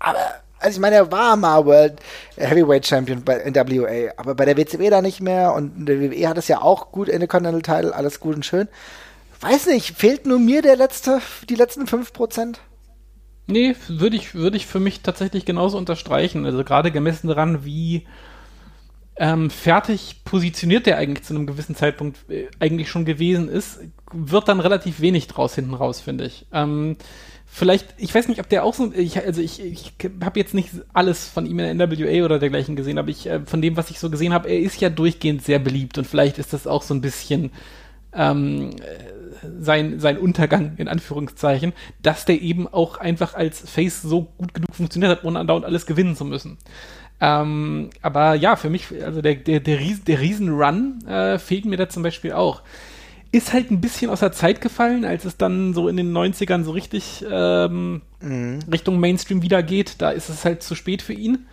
Aber, also ich meine, er war mal World Heavyweight Champion bei N W A, aber bei der W C W da nicht mehr und der W W E hat es ja auch gut, Intercontinental Title, alles gut und schön. Weiß nicht, fehlt nur mir der letzte, die letzten fünf Prozent? Nee, würde ich, würde ich für mich tatsächlich genauso unterstreichen. Also gerade gemessen daran, wie ähm, fertig positioniert der eigentlich zu einem gewissen Zeitpunkt äh, eigentlich schon gewesen ist, wird dann relativ wenig draus hinten raus, finde ich. Ähm, vielleicht, ich weiß nicht, ob der auch so, ich, also ich, ich habe jetzt nicht alles von ihm in der N W A oder dergleichen gesehen, aber ich, äh, von dem, was ich so gesehen habe, er ist ja durchgehend sehr beliebt und vielleicht ist das auch so ein bisschen ähm, sein, sein Untergang, in Anführungszeichen, dass der eben auch einfach als Face so gut genug funktioniert hat, ohne andauernd alles gewinnen zu müssen. Ähm, aber ja, für mich, also der, der, der, Ries, der Riesen-Run äh, fehlt mir da zum Beispiel auch. Ist halt ein bisschen aus der Zeit gefallen, als es dann so in den neunzigern so richtig ähm, mhm. Richtung Mainstream wieder geht. Da ist es halt zu spät für ihn.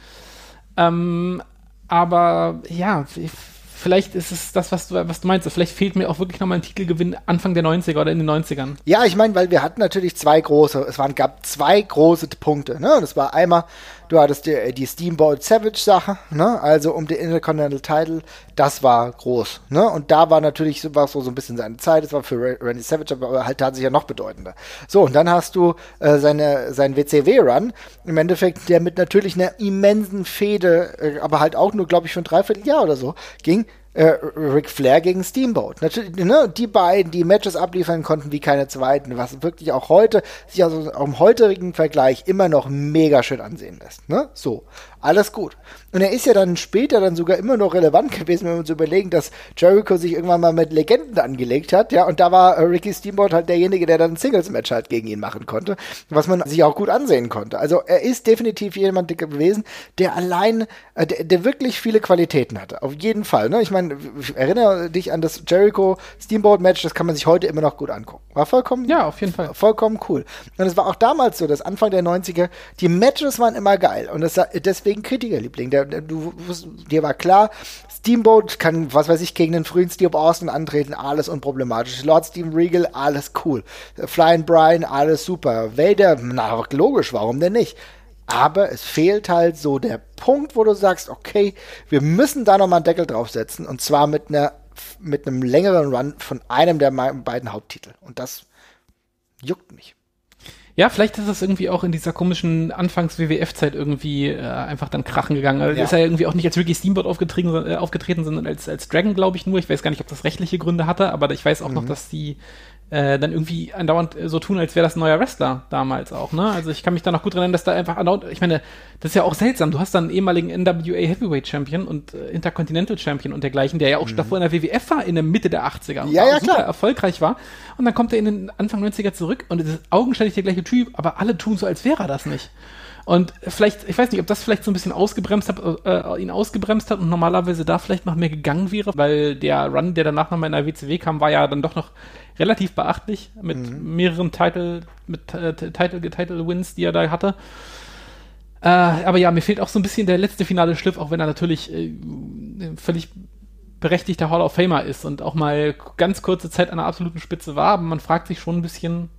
Ähm, aber ja, ich, vielleicht ist es das, was du, was du meinst. Vielleicht fehlt mir auch wirklich nochmal ein Titelgewinn Anfang der neunziger oder in den neunzigern. Ja, ich meine, weil wir hatten natürlich zwei große, es waren, gab zwei große Punkte, ne? Das war einmal, du hattest die, die Steamboat Savage-Sache, ne? Also um den Intercontinental Title, das war groß, ne? Und da war natürlich so, war so, so ein bisschen seine Zeit, das war für Randy Savage, aber halt tatsächlich ja noch bedeutender. So, und dann hast du äh, seine, seinen W C W-Run, im Endeffekt, der mit natürlich einer immensen Fehde, äh, aber halt auch nur, glaube ich, für ein Dreivierteljahr oder so ging. Äh, Ric Flair gegen Steamboat. Natürlich, ne, die beiden, die Matches abliefern konnten wie keine zweiten, was wirklich auch heute, sich also auch im heutigen Vergleich immer noch mega schön ansehen lässt, ne? So. Alles gut. Und er ist ja dann später dann sogar immer noch relevant gewesen, wenn wir uns überlegen, dass Jericho sich irgendwann mal mit Legenden angelegt hat, ja, und da war äh, Ricky Steamboat halt derjenige, der dann ein Singles-Match halt gegen ihn machen konnte, was man sich auch gut ansehen konnte. Also er ist definitiv jemand gewesen, der allein, äh, der, der wirklich viele Qualitäten hatte. Auf jeden Fall, ne? Ich meine, meine, erinnere dich an das Jericho-Steamboat-Match, das kann man sich heute immer noch gut angucken. War vollkommen, ja, auf jeden Fall. Vollkommen cool. Und es war auch damals so, dass Anfang der neunziger, die Matches waren immer geil. Und das war deswegen Kritikerliebling. Der, der, du, dir war klar, Steamboat kann, was weiß ich, gegen den frühen Steve Austin antreten, alles unproblematisch. Lord Steven Regal, alles cool. Flying Brian, alles super. Vader, na, logisch, warum denn nicht? Aber es fehlt halt so der Punkt, wo du sagst, okay, wir müssen da nochmal einen Deckel draufsetzen. Und zwar mit einer, mit einem längeren Run von einem der beiden Haupttitel. Und das juckt mich. Ja, vielleicht ist das irgendwie auch in dieser komischen Anfangs-W W F-Zeit irgendwie äh, einfach dann krachen gegangen. Also ja. Ist er ja irgendwie auch nicht als Ricky Steamboat aufgetreten, äh, aufgetreten, sondern als, als Dragon, glaube ich, nur. Ich weiß gar nicht, ob das rechtliche Gründe hatte, aber ich weiß auch mhm. noch, dass die Äh, dann irgendwie andauernd so tun, als wäre das ein neuer Wrestler damals auch, ne? Also ich kann mich da noch gut dran erinnern, dass da einfach andauernd, ich meine, das ist ja auch seltsam, du hast da einen ehemaligen N W A Heavyweight Champion und äh, Intercontinental Champion und dergleichen, der ja auch mhm. davor in der W W F war, in der Mitte der achtziger und ja, ja, super klar. erfolgreich war und dann kommt er in den Anfang neunziger zurück und es ist augenscheinlich der gleiche Typ, aber alle tun so, als wäre er das nicht. Und vielleicht, ich weiß nicht, ob das vielleicht so ein bisschen ausgebremst hat, äh, ihn ausgebremst hat und normalerweise da vielleicht noch mehr gegangen wäre, weil der Run, der danach nochmal in der W C W kam, war ja dann doch noch relativ beachtlich mit mhm. mehreren Title, mit äh, Title, Title Wins, die er da hatte. Äh, aber ja, mir fehlt auch so ein bisschen der letzte finale Schliff, auch wenn er natürlich äh, völlig berechtigter Hall of Famer ist und auch mal ganz kurze Zeit an der absoluten Spitze war, aber man fragt sich schon ein bisschen,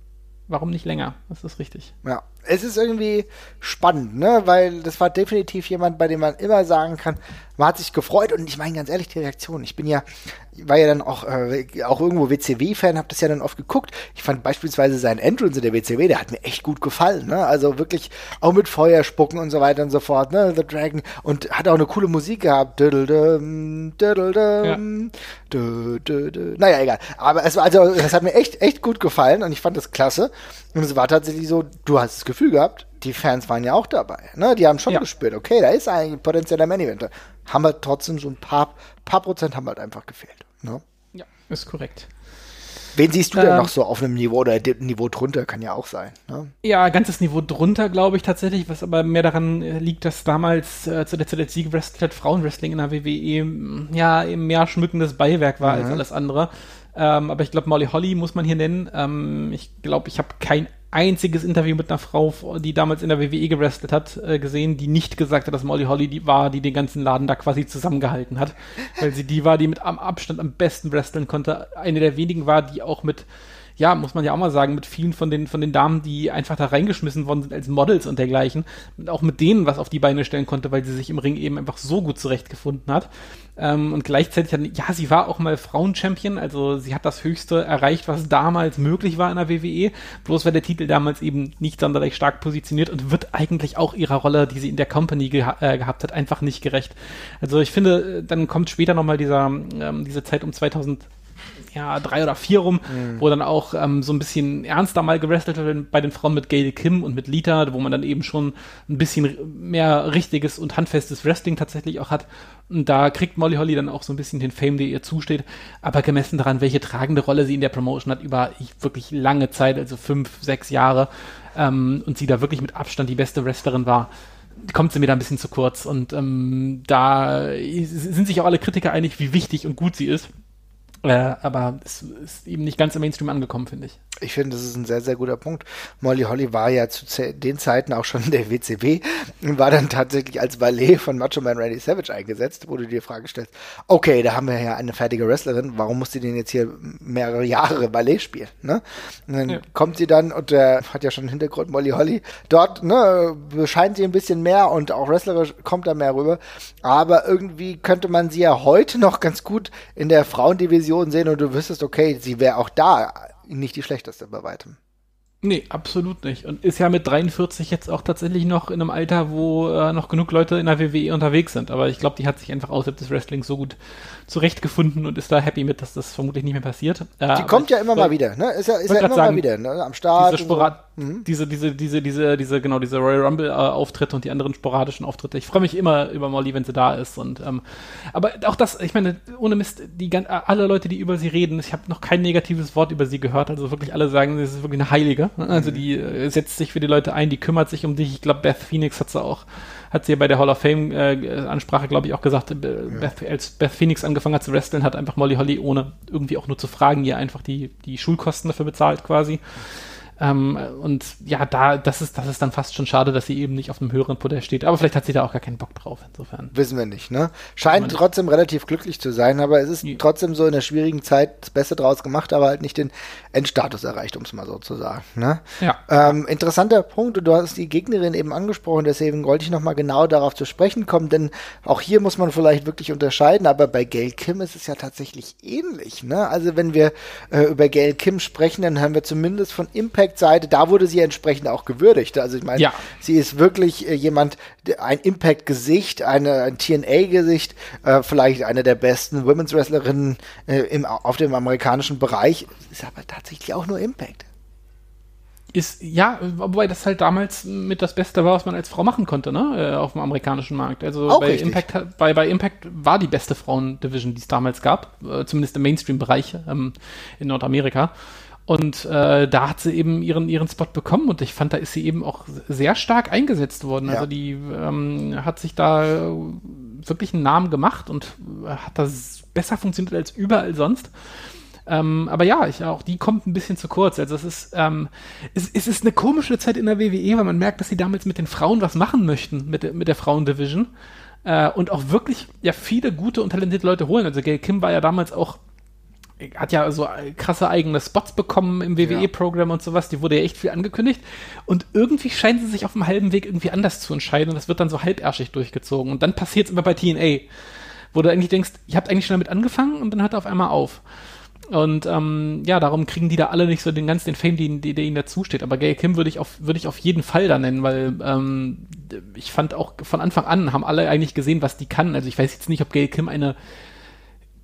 warum nicht länger? Das ist richtig. Ja, es ist irgendwie spannend, ne? Weil das war definitiv jemand, bei dem man immer sagen kann, man hat sich gefreut und ich meine ganz ehrlich, die Reaktion, ich bin ja, war ja dann auch, äh, auch irgendwo W C W-Fan, hab das ja dann oft geguckt. Ich fand beispielsweise seinen Entrance in der W C W, der hat mir echt gut gefallen, ne? Also wirklich auch mit Feuerspucken und so weiter und so fort, ne? The Dragon und hat auch eine coole Musik gehabt. Diddle-dum, diddle-dum, diddle-dum. Naja, egal. Aber es war also, das hat mir echt, echt gut gefallen und ich fand das klasse. Und es war tatsächlich so, du hast das Gefühl gehabt, die Fans waren ja auch dabei, ne? Die haben schon ja. gespürt, okay, da ist eigentlich ein potenzieller Man-Eventer. Haben wir trotzdem so ein paar, paar Prozent haben halt einfach gefehlt, ne? Ja, ist korrekt. Wen siehst du ähm, denn noch so auf einem Niveau oder ein Niveau drunter, kann ja auch sein, ne? Ja, ganzes Niveau drunter, glaube ich, tatsächlich, was aber mehr daran liegt, dass damals äh, zu der Zeit, als sie gewrestelt hat, Frauenwrestling in der W W E ja eben mehr schmückendes Beiwerk war mhm. als alles andere. Ähm, aber ich glaube, Molly Holly muss man hier nennen. Ähm, ich glaube, ich habe kein einziges Interview mit einer Frau, die damals in der W W E gewrestelt hat, äh, gesehen, die nicht gesagt hat, dass Molly Holly die war, die den ganzen Laden da quasi zusammengehalten hat. Weil sie die war, die mit am Abstand am besten wresteln konnte. Eine der wenigen war, die auch mit, ja, muss man ja auch mal sagen, mit vielen von den, von den Damen, die einfach da reingeschmissen worden sind als Models und dergleichen, auch mit denen was auf die Beine stellen konnte, weil sie sich im Ring eben einfach so gut zurechtgefunden hat. Ähm, und gleichzeitig, dann, ja, sie war auch mal Frauen-Champion, also sie hat das Höchste erreicht, was damals möglich war in der W W E, bloß war der Titel damals eben nicht sonderlich stark positioniert und wird eigentlich auch ihrer Rolle, die sie in der Company geha- äh, gehabt hat, einfach nicht gerecht. Also ich finde, dann kommt später nochmal dieser, ähm, diese Zeit um zweitausend ja, drei oder vier rum, mhm. wo dann auch ähm, so ein bisschen ernster mal gewrestelt wird bei den Frauen mit Gail Kim und mit Lita, wo man dann eben schon ein bisschen mehr richtiges und handfestes Wrestling tatsächlich auch hat. Und da kriegt Molly Holly dann auch so ein bisschen den Fame, der ihr zusteht. Aber gemessen daran, welche tragende Rolle sie in der Promotion hat, über wirklich lange Zeit, also fünf, sechs Jahre, ähm, und sie da wirklich mit Abstand die beste Wrestlerin war, kommt sie mir da ein bisschen zu kurz. Und ähm, da sind sich auch alle Kritiker einig, wie wichtig und gut sie ist. Äh, aber es ist eben nicht ganz im Mainstream angekommen, finde ich. Ich finde, das ist ein sehr, sehr guter Punkt. Molly Holly war ja zu den Zeiten auch schon in der W C W und war dann tatsächlich als Valet von Macho Man Randy Savage eingesetzt, wo du dir die Frage stellst, okay, da haben wir ja eine fertige Wrestlerin, warum muss sie denn jetzt hier mehrere Jahre Valet spielen, ne? Und dann ja. kommt sie dann und äh, hat ja schon einen Hintergrund, Molly Holly, dort, ne, bescheint sie ein bisschen mehr und auch wrestlerisch kommt da mehr rüber, aber irgendwie könnte man sie ja heute noch ganz gut in der Frauendivision sehen und du wüsstest, okay, sie wäre auch da nicht die schlechteste bei weitem. Nee, absolut nicht. Und ist ja mit dreiundvierzig jetzt auch tatsächlich noch in einem Alter, wo äh, noch genug Leute in der W W E unterwegs sind. Aber ich glaube, die hat sich einfach außerhalb des Wrestlings so gut zurechtgefunden und ist da happy mit, dass das vermutlich nicht mehr passiert. Äh, die kommt ja immer mal wieder, ne? Ist ja, ist ja immer sagen, mal wieder, ne? Am Start. Diese Sporad- mhm. diese, diese, diese, diese, diese, genau, diese Royal Rumble-Auftritte äh, und die anderen sporadischen Auftritte. Ich freue mich immer über Molly, wenn sie da ist. Und, ähm, aber auch das, ich meine, ohne Mist, die, alle Leute, die über sie reden, ich habe noch kein negatives Wort über sie gehört. Also wirklich alle sagen, sie ist wirklich eine Heilige. Ne? Also mhm. die äh, setzt sich für die Leute ein, die kümmert sich um dich. Ich glaube, Beth Phoenix hat sie auch, hat sie ja bei der Hall of Fame-Ansprache, äh, glaube ich, auch gesagt, äh, ja. Beth, als Beth Phoenix angefangen hat zu wresteln, hat einfach Molly Holly, ohne irgendwie auch nur zu fragen, ihr einfach die, die Schulkosten dafür bezahlt quasi. Ähm, und ja, da das ist, das ist dann fast schon schade, dass sie eben nicht auf einem höheren Podest steht. Aber vielleicht hat sie da auch gar keinen Bock drauf, insofern. Wissen wir nicht, ne? Scheint trotzdem relativ glücklich zu sein, aber es ist ja. trotzdem so in der schwierigen Zeit das Beste draus gemacht, aber halt nicht den Endstatus erreicht, um es mal so zu sagen, ne? Ja. Ähm, interessanter Punkt, und du hast die Gegnerin eben angesprochen, deswegen wollte ich nochmal genau darauf zu sprechen kommen, denn auch hier muss man vielleicht wirklich unterscheiden, aber bei Gail Kim ist es ja tatsächlich ähnlich, ne? Also wenn wir äh, über Gail Kim sprechen, dann hören wir zumindest von Impact Seite, da wurde sie entsprechend auch gewürdigt. Also ich meine, ja. sie ist wirklich äh, jemand, ein Impact-Gesicht, eine, ein T N A-Gesicht, äh, vielleicht eine der besten Women's Wrestlerinnen äh, im, auf dem amerikanischen Bereich. Ist aber tatsächlich auch nur Impact. Ist, ja, wobei das halt damals mit das Beste war, was man als Frau machen konnte, ne, auf dem amerikanischen Markt. Also bei Impact, bei, bei Impact war die beste Frauen-Division, die es damals gab, äh, zumindest im Mainstream-Bereich ähm, in Nordamerika. Und äh, da hat sie eben ihren ihren Spot bekommen und ich fand, da ist sie eben auch sehr stark eingesetzt worden. Ja. Also die ähm, hat sich da wirklich einen Namen gemacht und hat das besser funktioniert als überall sonst. Ähm, aber ja, ich, auch die kommt ein bisschen zu kurz. Also es ist, ähm, es, es ist eine komische Zeit in der W W E, weil man merkt, dass sie damals mit den Frauen was machen möchten, mit, mit der Frauendivision. Äh, und auch wirklich ja viele gute und talentierte Leute holen. Also Gail Kim war ja damals auch hat ja so krasse eigene Spots bekommen im W W E-Programm ja. und sowas, die wurde ja echt viel angekündigt und irgendwie scheinen sie sich auf dem halben Weg irgendwie anders zu entscheiden und das wird dann so halbärschig durchgezogen und dann passiert es immer bei T N A, wo du eigentlich denkst, ich habe eigentlich schon damit angefangen und dann hört er auf einmal auf. Und ähm, ja, darum kriegen die da alle nicht so den ganz den Fame, die, die, der ihnen dazusteht. Aber Gail Kim würde ich auf würde ich auf jeden Fall da nennen, weil ähm, ich fand auch von Anfang an haben alle eigentlich gesehen, was die kann. Also ich weiß jetzt nicht, ob Gail Kim eine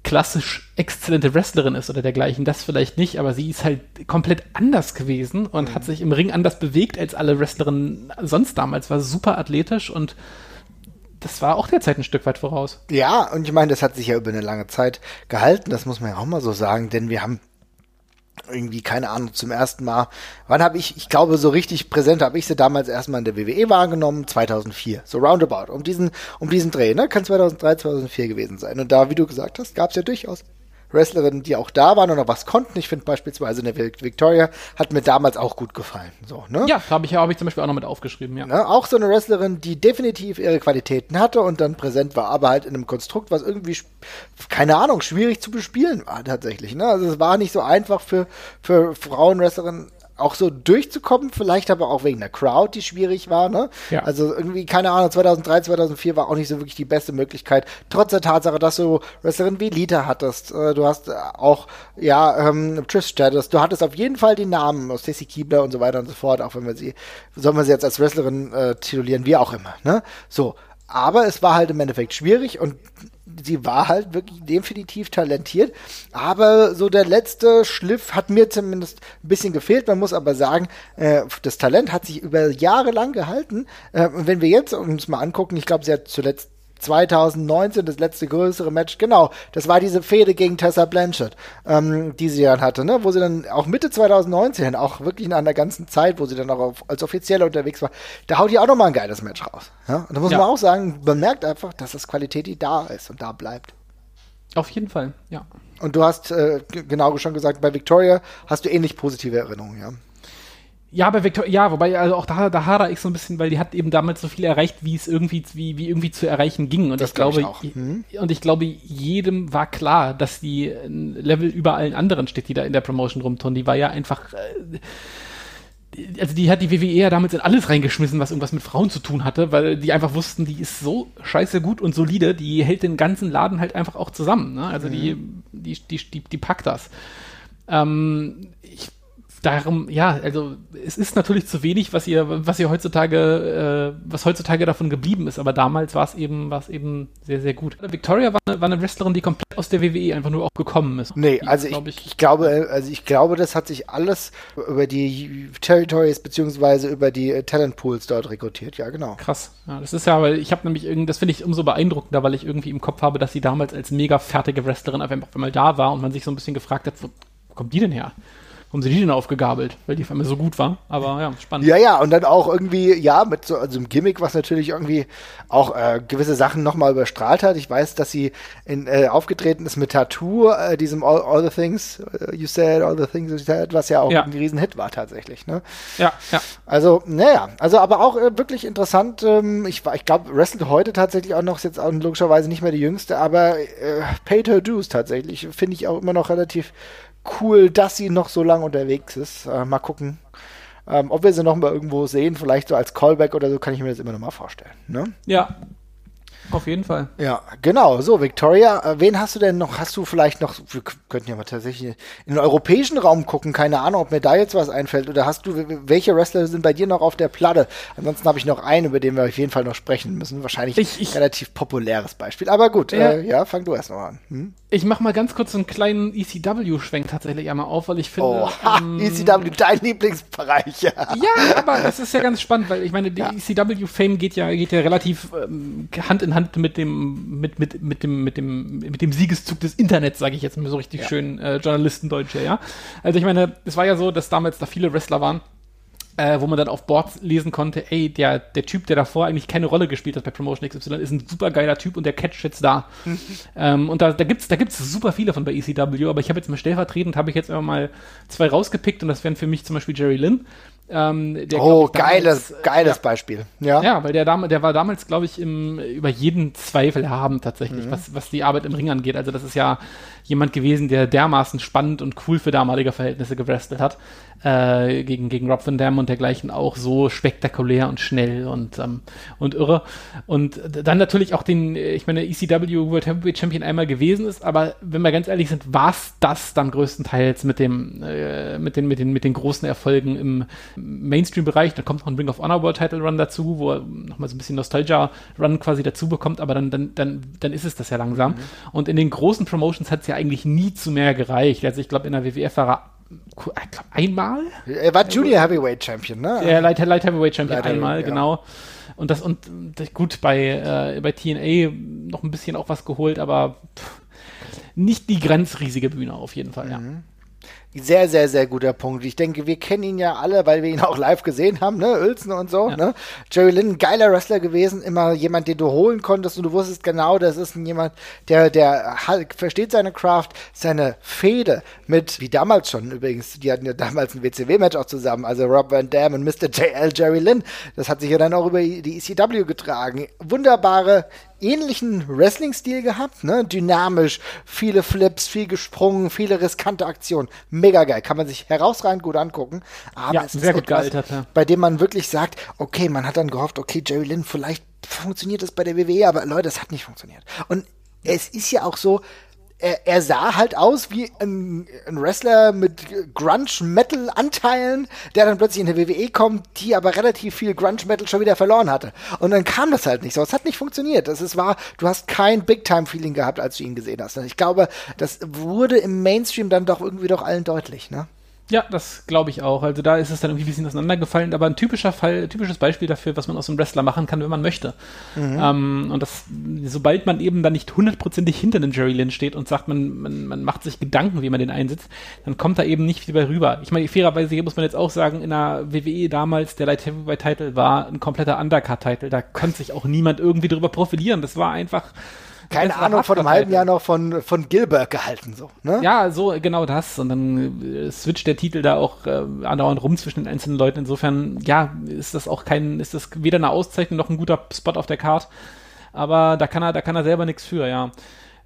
klassisch exzellente Wrestlerin ist oder dergleichen, das vielleicht nicht, aber sie ist halt komplett anders gewesen und mhm. hat sich im Ring anders bewegt als alle Wrestlerinnen sonst damals, war super athletisch und das war auch derzeit ein Stück weit voraus. Ja, und ich meine, das hat sich ja über eine lange Zeit gehalten, das muss man ja auch mal so sagen, denn wir haben irgendwie, keine Ahnung, zum ersten Mal, wann habe ich, ich glaube, so richtig präsent habe ich sie damals erstmal in der W W E wahrgenommen, zweitausendvier, so roundabout, um diesen, um diesen Dreh, ne, kann zweitausenddrei, zweitausendvier gewesen sein. Und da, wie du gesagt hast, gab es ja durchaus Wrestlerinnen, die auch da waren und noch was konnten. Ich finde beispielsweise eine Victoria hat mir damals auch gut gefallen. So, ne? Ja, da habe ich, hab ich zum Beispiel auch noch mit aufgeschrieben. Ja. Ne? Auch so eine Wrestlerin, die definitiv ihre Qualitäten hatte und dann präsent war, aber halt in einem Konstrukt, was irgendwie, keine Ahnung, schwierig zu bespielen war tatsächlich. Ne? Also es war nicht so einfach für, für Frauenwrestlerinnen auch so durchzukommen, vielleicht aber auch wegen der Crowd, die schwierig war, ne? Ja. Also irgendwie, keine Ahnung, zweitausenddrei, zweitausendvier war auch nicht so wirklich die beste Möglichkeit, trotz der Tatsache, dass du Wrestlerin wie Lita hattest, äh, du hast äh, auch, ja, ähm, Trish Stratus, du hattest auf jeden Fall die Namen, Stacy Keibler und so weiter und so fort, auch wenn wir sie, sollen wir sie jetzt als Wrestlerin äh, titulieren, wie auch immer, ne? So, aber es war halt im Endeffekt schwierig und sie war halt wirklich definitiv talentiert, aber so der letzte Schliff hat mir zumindest ein bisschen gefehlt. Man muss aber sagen, äh, das Talent hat sich über Jahre lang gehalten. Äh, und wenn wir jetzt uns mal angucken, ich glaube, sie hat zuletzt zweitausendneunzehn das letzte größere Match, genau, das war diese Fehde gegen Tessa Blanchard, ähm, die sie dann hatte, ne, wo sie dann auch Mitte zweitausendneunzehn, auch wirklich nach einer ganzen Zeit, wo sie dann auch auf, als Offizielle unterwegs war, da haut die auch nochmal ein geiles Match raus. Ja? Und da muss ja. man auch sagen, man merkt einfach, dass das Qualität, die da ist und da bleibt. Auf jeden Fall, ja. Und du hast äh, genau schon gesagt, bei Victoria hast du ähnlich positive Erinnerungen, ja. Ja, bei Victor, ja, wobei, also auch da, da hadere ich so ein bisschen, weil die hat eben damals so viel erreicht, wie es irgendwie, wie, wie irgendwie zu erreichen ging. Und das ich glaube, ich auch. Hm? Und ich glaube, jedem war klar, dass die ein Level über allen anderen steht, die da in der Promotion rumtun. Die war ja einfach, äh, also die hat die W W E ja damals in alles reingeschmissen, was irgendwas mit Frauen zu tun hatte, weil die einfach wussten, die ist so scheiße gut und solide, die hält den ganzen Laden halt einfach auch zusammen, ne? Also mhm. die, die, die, die, die packt das. Ähm, ich darum, ja, also es ist natürlich zu wenig, was ihr, was ihr heutzutage, äh, was heutzutage davon geblieben ist, aber damals war es eben, war es eben sehr, sehr gut. Victoria war eine, war eine Wrestlerin, die komplett aus der W W E einfach nur auch gekommen ist. Nee, die, also glaub ich, ich, ich glaube, also ich glaube, das hat sich alles über die Territories beziehungsweise über die Talentpools dort rekrutiert, ja genau. Krass, ja, das ist ja, weil ich habe nämlich irgendwie, das finde ich umso beeindruckender, weil ich irgendwie im Kopf habe, dass sie damals als mega fertige Wrestlerin einfach mal da war und man sich so ein bisschen gefragt hat, wo kommt die denn her? Haben sie die denn aufgegabelt, weil die auf einmal so gut war, aber ja, spannend. Ja, ja, und dann auch irgendwie, ja, mit so also einem Gimmick, was natürlich irgendwie auch äh, gewisse Sachen nochmal überstrahlt hat. Ich weiß, dass sie in, äh, aufgetreten ist mit Tattoo, äh, diesem all, all the Things You Said, All the Things You Said, was ja auch ja. ein Riesenhit war tatsächlich, ne? Ja, ja. Also, naja, also aber auch äh, wirklich interessant. Ähm, ich ich glaube, wrestelt heute tatsächlich auch noch, ist jetzt auch logischerweise nicht mehr die Jüngste, aber äh, Paid Her Dues tatsächlich, finde ich auch immer noch relativ cool, dass sie noch so lange unterwegs ist. Äh, mal gucken, ähm, ob wir sie noch mal irgendwo sehen. Vielleicht so als Callback oder so, kann ich mir das immer noch mal vorstellen. Ne? Ja, auf jeden Fall. Ja, genau. So, Victoria, äh, wen hast du denn noch? Hast du vielleicht noch, wir könnten ja mal tatsächlich in den europäischen Raum gucken. Keine Ahnung, ob mir da jetzt was einfällt. Oder hast du, welche Wrestler sind bei dir noch auf der Platte? Ansonsten habe ich noch einen, über den wir auf jeden Fall noch sprechen müssen. Wahrscheinlich ich, ich, ein relativ populäres Beispiel. Aber gut, ja, äh, ja fang du erst noch an. Hm? Ich mach mal ganz kurz so einen kleinen E C W-Schwenk tatsächlich einmal auf, weil ich finde... Oh, ha, ähm, E C W, dein Lieblingsbereich, ja. Ja, aber das ist ja ganz spannend, weil ich meine, der ja. E C W-Fame geht ja, geht ja relativ ähm, Hand in Hand mit dem, mit, mit, mit dem, mit dem, mit dem Siegeszug des Internets, sage ich jetzt mal so richtig ja. schön äh, Journalistendeutsch, ja. Also ich meine, es war ja so, dass damals da viele Wrestler waren, äh, wo man dann auf Boards lesen konnte, ey, der, der Typ, der davor eigentlich keine Rolle gespielt hat bei Promotion X Y, ist ein super geiler Typ und der catcht jetzt da. Mhm. Ähm, und da, da gibt's, da gibt's super viele von bei E C W, aber ich habe jetzt mal stellvertretend, habe ich jetzt einfach mal zwei rausgepickt und das wären für mich zum Beispiel Jerry Lynn. Ähm, der, oh, ich, damals, geiles, geiles ja, Beispiel. Ja, ja, weil der, Dame, der war damals, glaube ich, im, über jeden Zweifel haben tatsächlich, mhm. was, was die Arbeit im Ring angeht. Also das ist ja jemand gewesen, der dermaßen spannend und cool für damalige Verhältnisse gewrestelt hat. Äh, gegen, gegen Rob Van Dam und dergleichen auch so spektakulär und schnell und, ähm, und irre. Und dann natürlich auch den, ich meine, E C W World Heavyweight Champion einmal gewesen ist, aber wenn wir ganz ehrlich sind, war es das dann größtenteils mit dem, äh, mit den, mit den, mit den großen Erfolgen im Mainstream-Bereich. Dann kommt noch ein Ring of Honor World Title Run dazu, wo er nochmal so ein bisschen Nostalgia-Run quasi dazu bekommt, aber dann, dann, dann, dann ist es das ja langsam. Mhm. Und in den großen Promotions hat es ja eigentlich nie zu mehr gereicht. Also ich glaube, in der W W F war er Ich glaube, einmal. Er war Junior Heavyweight Champion, ne? Ja, Light, Light Heavyweight Champion Light einmal, Heavyweight, genau. Ja. Und das, und das, gut, bei, äh, bei T N A noch ein bisschen auch was geholt, aber pff, nicht die grenzriesige Bühne auf jeden Fall, mhm. ja. Sehr, sehr, sehr guter Punkt. Ich denke, wir kennen ihn ja alle, weil wir ihn auch live gesehen haben, ne? Uelzen und so, ja. ne? Jerry Lynn, geiler Wrestler gewesen, immer jemand, den du holen konntest und du wusstest genau, das ist jemand, der, der halt versteht seine Craft, seine Fehde mit, wie damals schon übrigens, die hatten ja damals ein W C W-Match auch zusammen, also Rob Van Dam und Mister J L Jerry Lynn. Das hat sich ja dann auch über die E C W getragen. Wunderbare, ähnlichen Wrestling-Stil gehabt, ne? Dynamisch, viele Flips, viel gesprungen, viele riskante Aktionen. Mega geil, kann man sich herausragend gut angucken. Aber ja, es ist sehr gut etwas, gealtert, ja. bei dem man wirklich sagt, okay, man hat dann gehofft, okay, Jerry Lynn, vielleicht funktioniert das bei der W W E, aber Leute, das hat nicht funktioniert. Und es ist ja auch so, er, er sah halt aus wie ein, ein Wrestler mit Grunge-Metal-Anteilen, der dann plötzlich in der W W E kommt, die aber relativ viel Grunge-Metal schon wieder verloren hatte. Und dann kam das halt nicht so. Es hat nicht funktioniert. Das ist wahr, du hast kein Big-Time-Feeling gehabt, als du ihn gesehen hast. Und ich glaube, das wurde im Mainstream dann doch irgendwie doch allen deutlich, ne? Ja, das glaube ich auch. Also da ist es dann irgendwie ein bisschen auseinandergefallen, aber ein typischer Fall, typisches Beispiel dafür, was man aus einem Wrestler machen kann, wenn man möchte. Mhm. Ähm, und das, sobald man eben dann nicht hundertprozentig hinter einem Jerry Lynn steht und sagt, man, man, man macht sich Gedanken, wie man den einsetzt, dann kommt da eben nicht viel bei rüber. Ich meine, fairerweise hier muss man jetzt auch sagen, in der W W E damals, der Light Heavyweight Title war ein kompletter Undercard-Title. Da konnte sich auch niemand irgendwie drüber profilieren. Das war einfach... Keine Ahnung, vor einem halben Jahr noch von, von Gilbert gehalten, so, ne? Ja, so, genau das. Und dann äh, switcht der Titel da auch äh, andauernd rum zwischen den einzelnen Leuten. Insofern, ja, ist das auch kein, ist das weder eine Auszeichnung noch ein guter Spot auf der Card. Aber da kann er, da kann er selber nichts für, ja.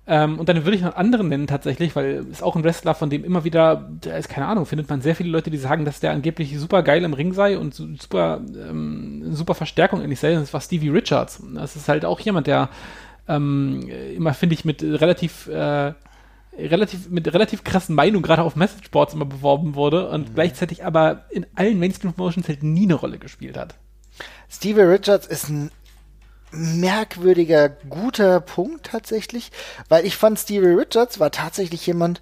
Ähm, und dann würde ich noch einen anderen nennen tatsächlich, weil ist auch ein Wrestler, von dem immer wieder, der ist keine Ahnung, findet man sehr viele Leute, die sagen, dass der angeblich super geil im Ring sei und super, ähm, super Verstärkung in sich sei. Das war Stevie Richards. Das ist halt auch jemand, der Ähm, immer, finde ich, mit relativ äh, relativ mit relativ krassen Meinung gerade auf Messageboards immer beworben wurde und mhm. gleichzeitig aber in allen Mainstream-Promotions halt nie eine Rolle gespielt hat. Stevie Richards ist ein merkwürdiger, guter Punkt tatsächlich, weil ich fand, Stevie Richards war tatsächlich jemand,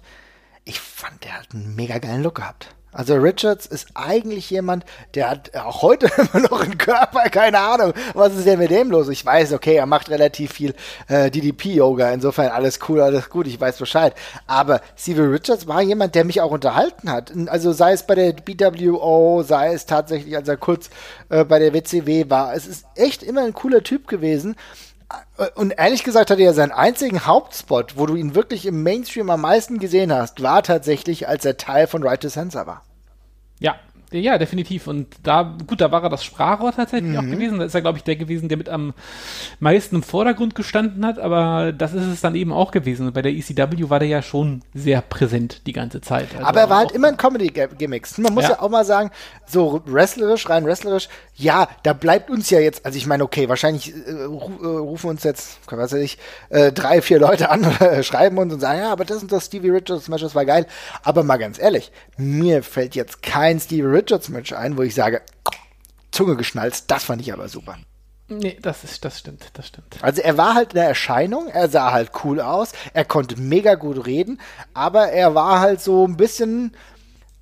ich fand, der hat einen mega geilen Look gehabt. Also Richards ist eigentlich jemand, der hat auch heute immer noch einen Körper, keine Ahnung, was ist denn mit dem los? Ich weiß, okay, er macht relativ viel äh, D D P-Yoga, insofern alles cool, alles gut, ich weiß Bescheid. Aber Stevie Richards war jemand, der mich auch unterhalten hat. Also sei es bei der B W O, sei es tatsächlich, als er kurz äh, bei der W C W war. Es ist echt immer ein cooler Typ gewesen. Und ehrlich gesagt hatte er seinen einzigen Hauptspot, wo du ihn wirklich im Mainstream am meisten gesehen hast, war tatsächlich, als er Teil von Right to Censor war. Ja, ja, definitiv. Und da, gut, da war er das Sprachrohr tatsächlich mhm. auch gewesen. Da ist er, glaube ich, der gewesen, der mit am meisten im Vordergrund gestanden hat. Aber das ist es dann eben auch gewesen. Und bei der E C W war der ja schon sehr präsent die ganze Zeit. Also aber er war halt immer ein Comedy-Gimmicks. Man muss ja. ja auch mal sagen, so wrestlerisch, rein wrestlerisch, ja, da bleibt uns ja jetzt, also ich meine, okay, wahrscheinlich äh, rufen uns jetzt, was weiß ich, äh, drei, vier Leute an oder schreiben uns und sagen, ja, aber das und das Stevie Richards-Match, das war geil. Aber mal ganz ehrlich, mir fällt jetzt kein Stevie Richards-Match ein, wo ich sage, Zunge geschnalzt, das fand ich aber super. Nee, das ist, das stimmt, das stimmt. Also er war halt eine Erscheinung, er sah halt cool aus, er konnte mega gut reden, aber er war halt so ein bisschen,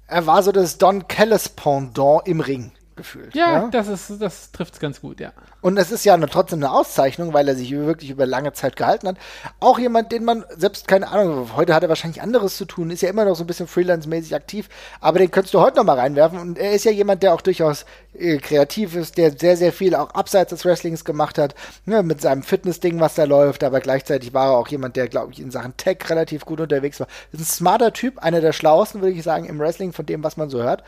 er war so das Don Callis-Pendant im Ring. Gefühlt. Ja, ja, das ist, das trifft es ganz gut, ja. Und es ist ja eine, trotzdem eine Auszeichnung, weil er sich wirklich über lange Zeit gehalten hat. Auch jemand, den man, selbst keine Ahnung, heute hat er wahrscheinlich anderes zu tun, ist ja immer noch so ein bisschen freelance-mäßig aktiv, aber den könntest du heute noch mal reinwerfen. Und er ist ja jemand, der auch durchaus äh, kreativ ist, der sehr, sehr viel auch abseits des Wrestlings gemacht hat, ne, mit seinem Fitness-Ding, was da läuft, aber gleichzeitig war er auch jemand, der, glaube ich, in Sachen Tech relativ gut unterwegs war. Ist ein smarter Typ, einer der schlauesten, würde ich sagen, im Wrestling, von dem, was man so hört.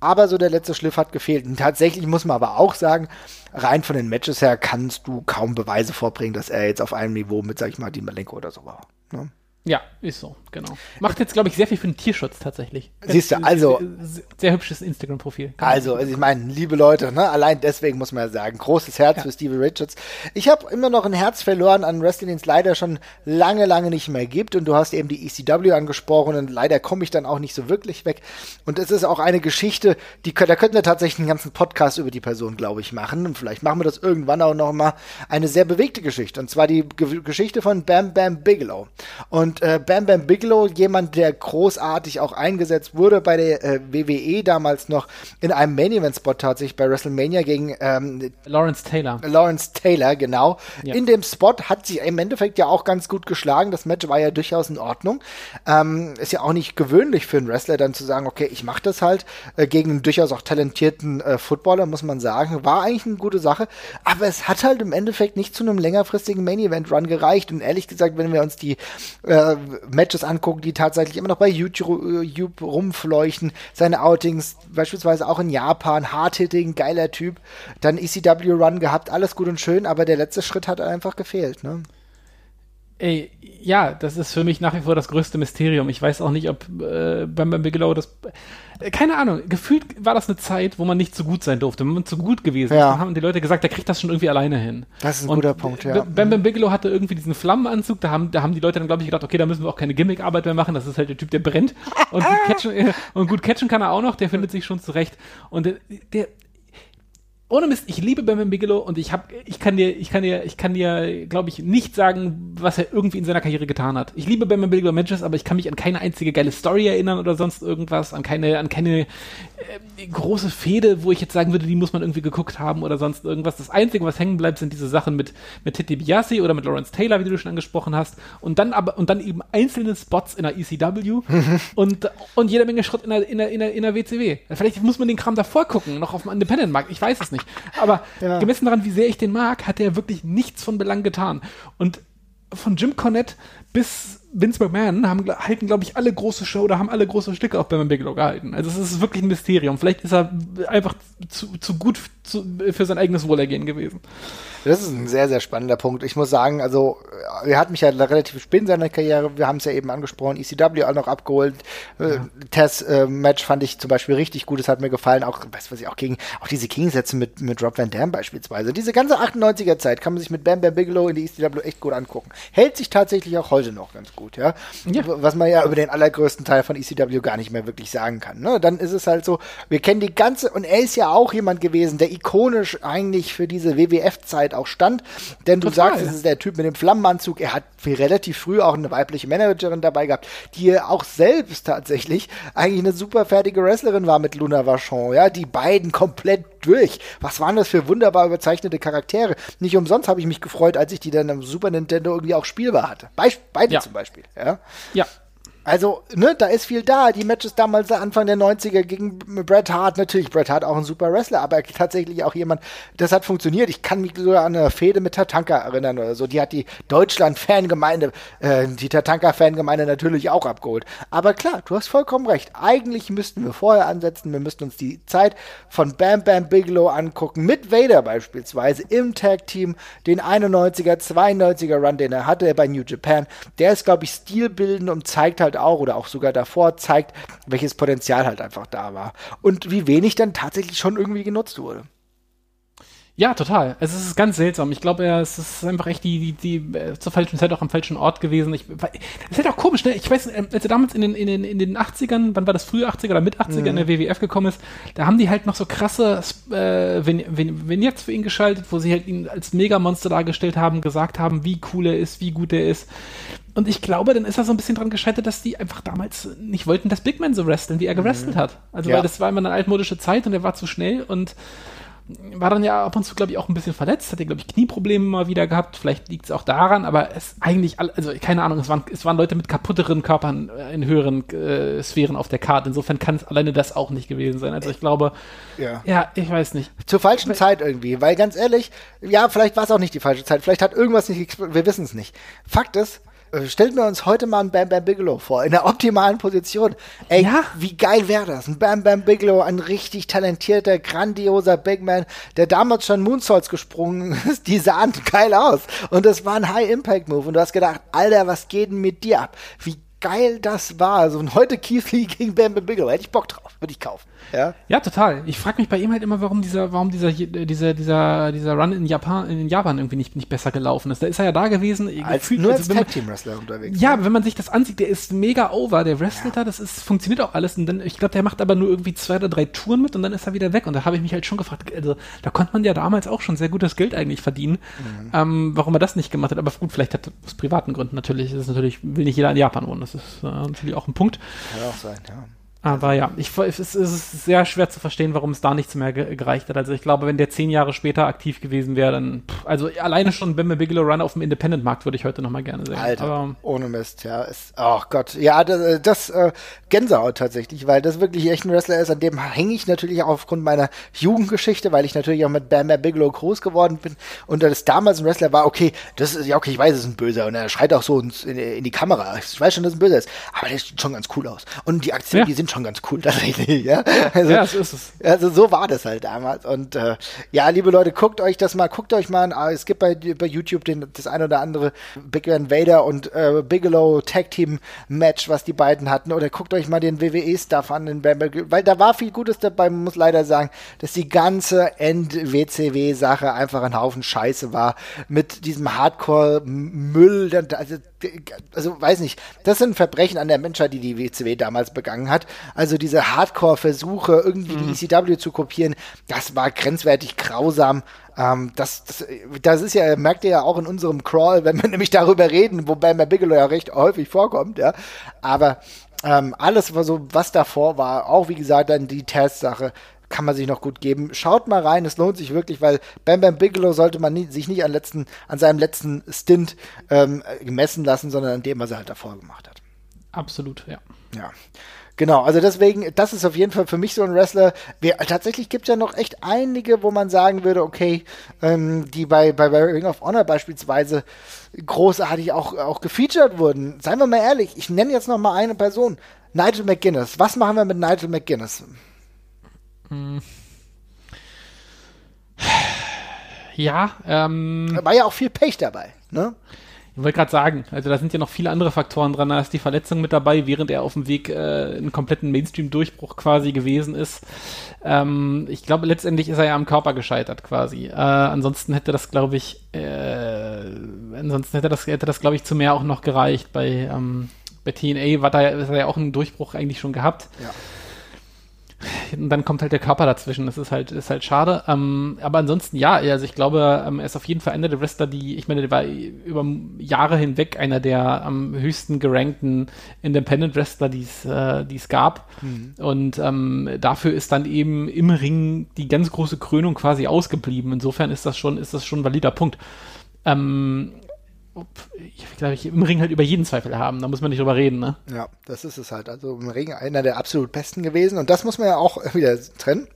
Aber so der letzte Schliff hat gefehlt. Und tatsächlich muss man aber auch sagen, rein von den Matches her kannst du kaum Beweise vorbringen, dass er jetzt auf einem Niveau mit, sag ich mal, Dean Malenko oder so war. Ne? Ja, ist so, genau. Macht jetzt, glaube ich, sehr viel für den Tierschutz tatsächlich. Siehst du, also... Sehr, sehr hübsches Instagram-Profil. Also, also, ich meine, liebe Leute, ne, allein deswegen muss man ja sagen, großes Herz ja. für Stevie Richards. Ich habe immer noch ein Herz verloren an Wrestling, den es leider schon lange, lange nicht mehr gibt. Und du hast eben die E C W angesprochen und leider komme ich dann auch nicht so wirklich weg. Und es ist auch eine Geschichte, die, da könnten wir tatsächlich einen ganzen Podcast über die Person, glaube ich, machen. Und vielleicht machen wir das irgendwann auch noch mal. Eine sehr bewegte Geschichte. Und zwar die Ge- Geschichte von Bam Bam Bigelow. Und Und äh, Bam Bam Bigelow, jemand, der großartig auch eingesetzt wurde bei der äh, W W E damals noch in einem Main-Event-Spot tatsächlich bei WrestleMania gegen ähm, Lawrence Taylor. Lawrence Taylor, genau. Ja. In dem Spot hat sie im Endeffekt ja auch ganz gut geschlagen. Das Match war ja durchaus in Ordnung. Ähm, ist ja auch nicht gewöhnlich für einen Wrestler dann zu sagen, okay, ich mach das halt äh, gegen einen durchaus auch talentierten äh, Footballer, muss man sagen. War eigentlich eine gute Sache, aber es hat halt im Endeffekt nicht zu einem längerfristigen Main-Event-Run gereicht. Und ehrlich gesagt, wenn wir uns die äh, Matches angucken, die tatsächlich immer noch bei YouTube rumfleuchten, seine Outings, beispielsweise auch in Japan, Hard-Hitting, geiler Typ, dann E C W-Run gehabt, alles gut und schön, aber der letzte Schritt hat einfach gefehlt, ne? Ey, ja, das ist für mich nach wie vor das größte Mysterium. Ich weiß auch nicht, ob äh, beim, beim Bigelow das... Äh, keine Ahnung, gefühlt war das eine Zeit, wo man nicht so gut sein durfte, man war zu gut gewesen. Ja. Dann haben die Leute gesagt, der kriegt das schon irgendwie alleine hin. Das ist ein und guter Punkt, ja. Bam Bam mhm. Bigelow hatte irgendwie diesen Flammenanzug, da haben, da haben die Leute dann, glaube ich, gedacht, okay, da müssen wir auch keine Gimmickarbeit mehr machen, das ist halt der Typ, der brennt. Und gut catchen, äh, und gut catchen kann er auch noch, der findet sich schon zurecht. Und der... der Ohne Mist, ich liebe Bam Bam Bigelow und ich hab, ich kann dir, ich kann dir, ich kann dir, glaube ich, nicht sagen, was er irgendwie in seiner Karriere getan hat. Ich liebe Bam Bam Bigelow Matches, aber ich kann mich an keine einzige geile Story erinnern oder sonst irgendwas, an keine, an keine äh, große Fehde, wo ich jetzt sagen würde, die muss man irgendwie geguckt haben oder sonst irgendwas. Das Einzige, was hängen bleibt, sind diese Sachen mit mit Ted DiBiase oder mit Lawrence Taylor, wie du schon angesprochen hast, und dann aber und dann eben einzelne Spots in der E C W und und jede Menge Schrott in der in der in der, in der W C W. Vielleicht muss man den Kram davor gucken, noch auf dem Independent Markt. Ich weiß es nicht. Nicht. Aber ja. gemessen daran, wie sehr ich den mag, hat er wirklich nichts von Belang getan. Und von Jim Cornette bis Vince McMahon haben, halten, glaube ich, alle große Show oder haben alle große Stücke auf Bam Bigelow gehalten. Also es ist wirklich ein Mysterium. Vielleicht ist er einfach zu, zu gut zu, für sein eigenes Wohlergehen gewesen. Das ist ein sehr, sehr spannender Punkt. Ich muss sagen, also er hat mich ja relativ spät in seiner Karriere, wir haben es ja eben angesprochen, E C W auch noch abgeholt. Ja. Test-Match äh, fand ich zum Beispiel richtig gut, das hat mir gefallen. Auch, weißt du, was ich auch gegen, auch diese Gegensätze mit, mit Rob Van Dam beispielsweise. Diese ganze achtundneunziger Zeit kann man sich mit Bam Bam Bigelow in die E C W echt gut angucken. Hält sich tatsächlich auch heute noch ganz gut. gut, ja? ja. Was man ja über den allergrößten Teil von E C W gar nicht mehr wirklich sagen kann, ne? Dann ist es halt so, wir kennen die ganze, und er ist ja auch jemand gewesen, der ikonisch eigentlich für diese W W F-Zeit auch stand, denn Total. Du sagst, es ist der Typ mit dem Flammenanzug, er hat relativ früh auch eine weibliche Managerin dabei gehabt, die auch selbst tatsächlich eigentlich eine super fertige Wrestlerin war mit Luna Vachon, ja, die beiden komplett durch. Was waren das für wunderbar überzeichnete Charaktere? Nicht umsonst habe ich mich gefreut, als ich die dann am Super Nintendo irgendwie auch spielbar hatte. Beisp- beide ja. zum Beispiel. Ja. ja. Also, ne, da ist viel da. Die Matches damals Anfang der neunziger gegen Bret Hart, natürlich, Bret Hart auch ein super Wrestler, aber tatsächlich auch jemand, das hat funktioniert. Ich kann mich sogar an eine Fehde mit Tatanka erinnern oder so. Die hat die Deutschland-Fangemeinde, äh, die Tatanka-Fangemeinde natürlich auch abgeholt. Aber klar, du hast vollkommen recht. Eigentlich müssten wir vorher ansetzen, wir müssten uns die Zeit von Bam Bam Bigelow angucken, mit Vader beispielsweise, im Tag-Team, den einundneunziger, zweiundneunziger Run, den er hatte bei New Japan. Der ist, glaube ich, stilbildend und zeigt halt auch oder auch sogar davor, zeigt, welches Potenzial halt einfach da war und wie wenig dann tatsächlich schon irgendwie genutzt wurde. Ja, total. Es ist ganz seltsam. Ich glaube, es ist einfach echt die, die, die zur falschen Zeit auch am falschen Ort gewesen. Ich, es ist halt auch komisch, ne? Ich weiß, als er damals in den, in den, in den achtzigern, wann war das, frühe achtziger oder mit achtziger mhm. in der W W F gekommen ist, da haben die halt noch so krasse äh, Vignettes für ihn geschaltet, wo sie halt ihn als Megamonster dargestellt haben, gesagt haben, wie cool er ist, wie gut er ist. Und ich glaube, dann ist er so ein bisschen dran gescheitert, dass die einfach damals nicht wollten, dass Big Man so wrestlen, wie er gewrestelt mhm. hat. Also, ja. weil das war immer eine altmodische Zeit und er war zu schnell und war dann ja ab und zu, glaube ich, auch ein bisschen verletzt. Hat er, glaube ich, Knieprobleme mal wieder gehabt. Vielleicht liegt es auch daran, aber es eigentlich, all, also keine Ahnung, es waren, es waren Leute mit kaputteren Körpern in höheren äh, Sphären auf der Karte. Insofern kann es alleine das auch nicht gewesen sein. Also ich glaube, ja, ja ich weiß nicht. Zur falschen aber, Zeit irgendwie, weil ganz ehrlich, ja, vielleicht war es auch nicht die falsche Zeit. Vielleicht hat irgendwas nicht, wir wissen es nicht. Fakt ist, stellen wir uns heute mal einen Bam Bam Bigelow vor, in der optimalen Position. Ey, ja. wie geil wäre das? Ein Bam Bam Bigelow, ein richtig talentierter, grandioser Big Man, der damals schon Moonsaults gesprungen ist, die sahen geil aus. Und das war ein High-Impact-Move. Und du hast gedacht, Alter, was geht denn mit dir ab? Wie geil das war. So, und heute Keith Lee gegen Bam Bam Bigelow. Hätte ich Bock drauf. Würde ich kaufen. Ja, ja total. Ich frage mich bei ihm halt immer, warum dieser, warum dieser, dieser, dieser, dieser Run in Japan, in Japan irgendwie nicht, nicht besser gelaufen ist. Da ist er ja da gewesen. Als, gefühlt, nur als also, Tag-Team-Wrestler unterwegs. Ja, ja, wenn man sich das ansieht, der ist mega over. Der wrestelt da, ja. das ist, funktioniert auch alles. Und dann, ich glaube, der macht aber nur irgendwie zwei oder drei Touren mit und dann ist er wieder weg. Und da habe ich mich halt schon gefragt, also, da konnte man ja damals auch schon sehr gutes Geld eigentlich verdienen, mhm. ähm, warum er das nicht gemacht hat. Aber gut, vielleicht hat aus privaten Gründen natürlich, das ist natürlich, will nicht jeder in Japan wohnen. Das ist äh, natürlich auch ein Punkt. Kann auch sein, ja. Aber ja, ich, es, ist, es ist sehr schwer zu verstehen, warum es da nichts mehr ge- gereicht hat. Also ich glaube, wenn der zehn Jahre später aktiv gewesen wäre, dann, pff, also alleine schon Bam Bam Bigelow Run auf dem Independent-Markt würde ich heute nochmal gerne sehen. Alter, aber, ohne Mist, ja. Ist, oh Gott, ja, das, das äh, Gänsehaut tatsächlich, weil das wirklich echt ein Wrestler ist, an dem hänge ich natürlich auch aufgrund meiner Jugendgeschichte, weil ich natürlich auch mit Bam Bam Bigelow groß geworden bin und das damals ein Wrestler war, okay, das ist, ja okay, ich weiß, es ist ein Böser und er schreit auch so in, in, in die Kamera, ich weiß schon, dass es ein Böser ist, aber der sieht schon ganz cool aus und die Aktien, ja. die sind schon ganz cool tatsächlich, ja. Also, ja, so ist es. Also so war das halt damals. Und äh, ja, liebe Leute, guckt euch das mal, guckt euch mal an. Es gibt bei, bei YouTube den, das ein oder andere Big Man Vader und äh, Bigelow Tag Team Match, was die beiden hatten. Oder guckt euch mal den W W E-Stuff an, den Bam Bam, weil da war viel Gutes dabei. Man muss leider sagen, dass die ganze End-W C W-Sache einfach ein Haufen Scheiße war. Mit diesem Hardcore-Müll, also also weiß nicht, das sind Verbrechen an der Menschheit, die die W C W damals begangen hat. Also diese Hardcore-Versuche, irgendwie mhm. die E C W zu kopieren, das war grenzwertig grausam. Ähm, das, das, das ist ja, merkt ihr ja auch in unserem Crawl, wenn wir nämlich darüber reden, wobei mir Bigelow ja recht häufig vorkommt, ja. Aber ähm, alles, was, so, was davor war, auch wie gesagt dann die Test-Sache, kann man sich noch gut geben. Schaut mal rein, es lohnt sich wirklich, weil Bam Bam Bigelow sollte man nie, sich nicht an, letzten, an seinem letzten Stint ähm, messen lassen, sondern an dem, was er halt davor gemacht hat. Absolut, ja. Ja. Genau, also deswegen, das ist auf jeden Fall für mich so ein Wrestler. Wir, tatsächlich gibt es ja noch echt einige, wo man sagen würde, okay, ähm, die bei, bei, bei Ring of Honor beispielsweise großartig auch, auch gefeatured wurden. Seien wir mal ehrlich, ich nenne jetzt noch mal eine Person. Nigel McGuinness. Was machen wir mit Nigel McGuinness? Ja, ähm... Da war ja auch viel Pech dabei, ne? Ich wollte gerade sagen, also da sind ja noch viele andere Faktoren dran. Da ist die Verletzung mit dabei, während er auf dem Weg äh, einen kompletten Mainstream-Durchbruch quasi gewesen ist. Ähm, ich glaube, letztendlich ist er ja am Körper gescheitert quasi. Äh, ansonsten hätte das, glaube ich, äh, ansonsten hätte das, hätte das glaube ich, zu mehr auch noch gereicht. Bei, ähm, bei T N A war da, war da ja auch ein Durchbruch eigentlich schon gehabt. Ja. Und dann kommt halt der Körper dazwischen. Das ist halt, ist halt schade. Ähm, aber ansonsten, ja, also ich glaube, ähm, er ist auf jeden Fall einer der Wrestler, die, ich meine, der war über Jahre hinweg einer der am höchsten gerankten Independent-Wrestler, die äh, es gab. Mhm. Und ähm, dafür ist dann eben im Ring die ganz große Krönung quasi ausgeblieben. Insofern ist das schon, ist das schon ein valider Punkt. Ähm, ich glaube, ich im Ring halt über jeden Zweifel haben, da muss man nicht drüber reden, ne? Ja, das ist es halt. Also im Ring einer der absolut besten gewesen und das muss man ja auch wieder trennen.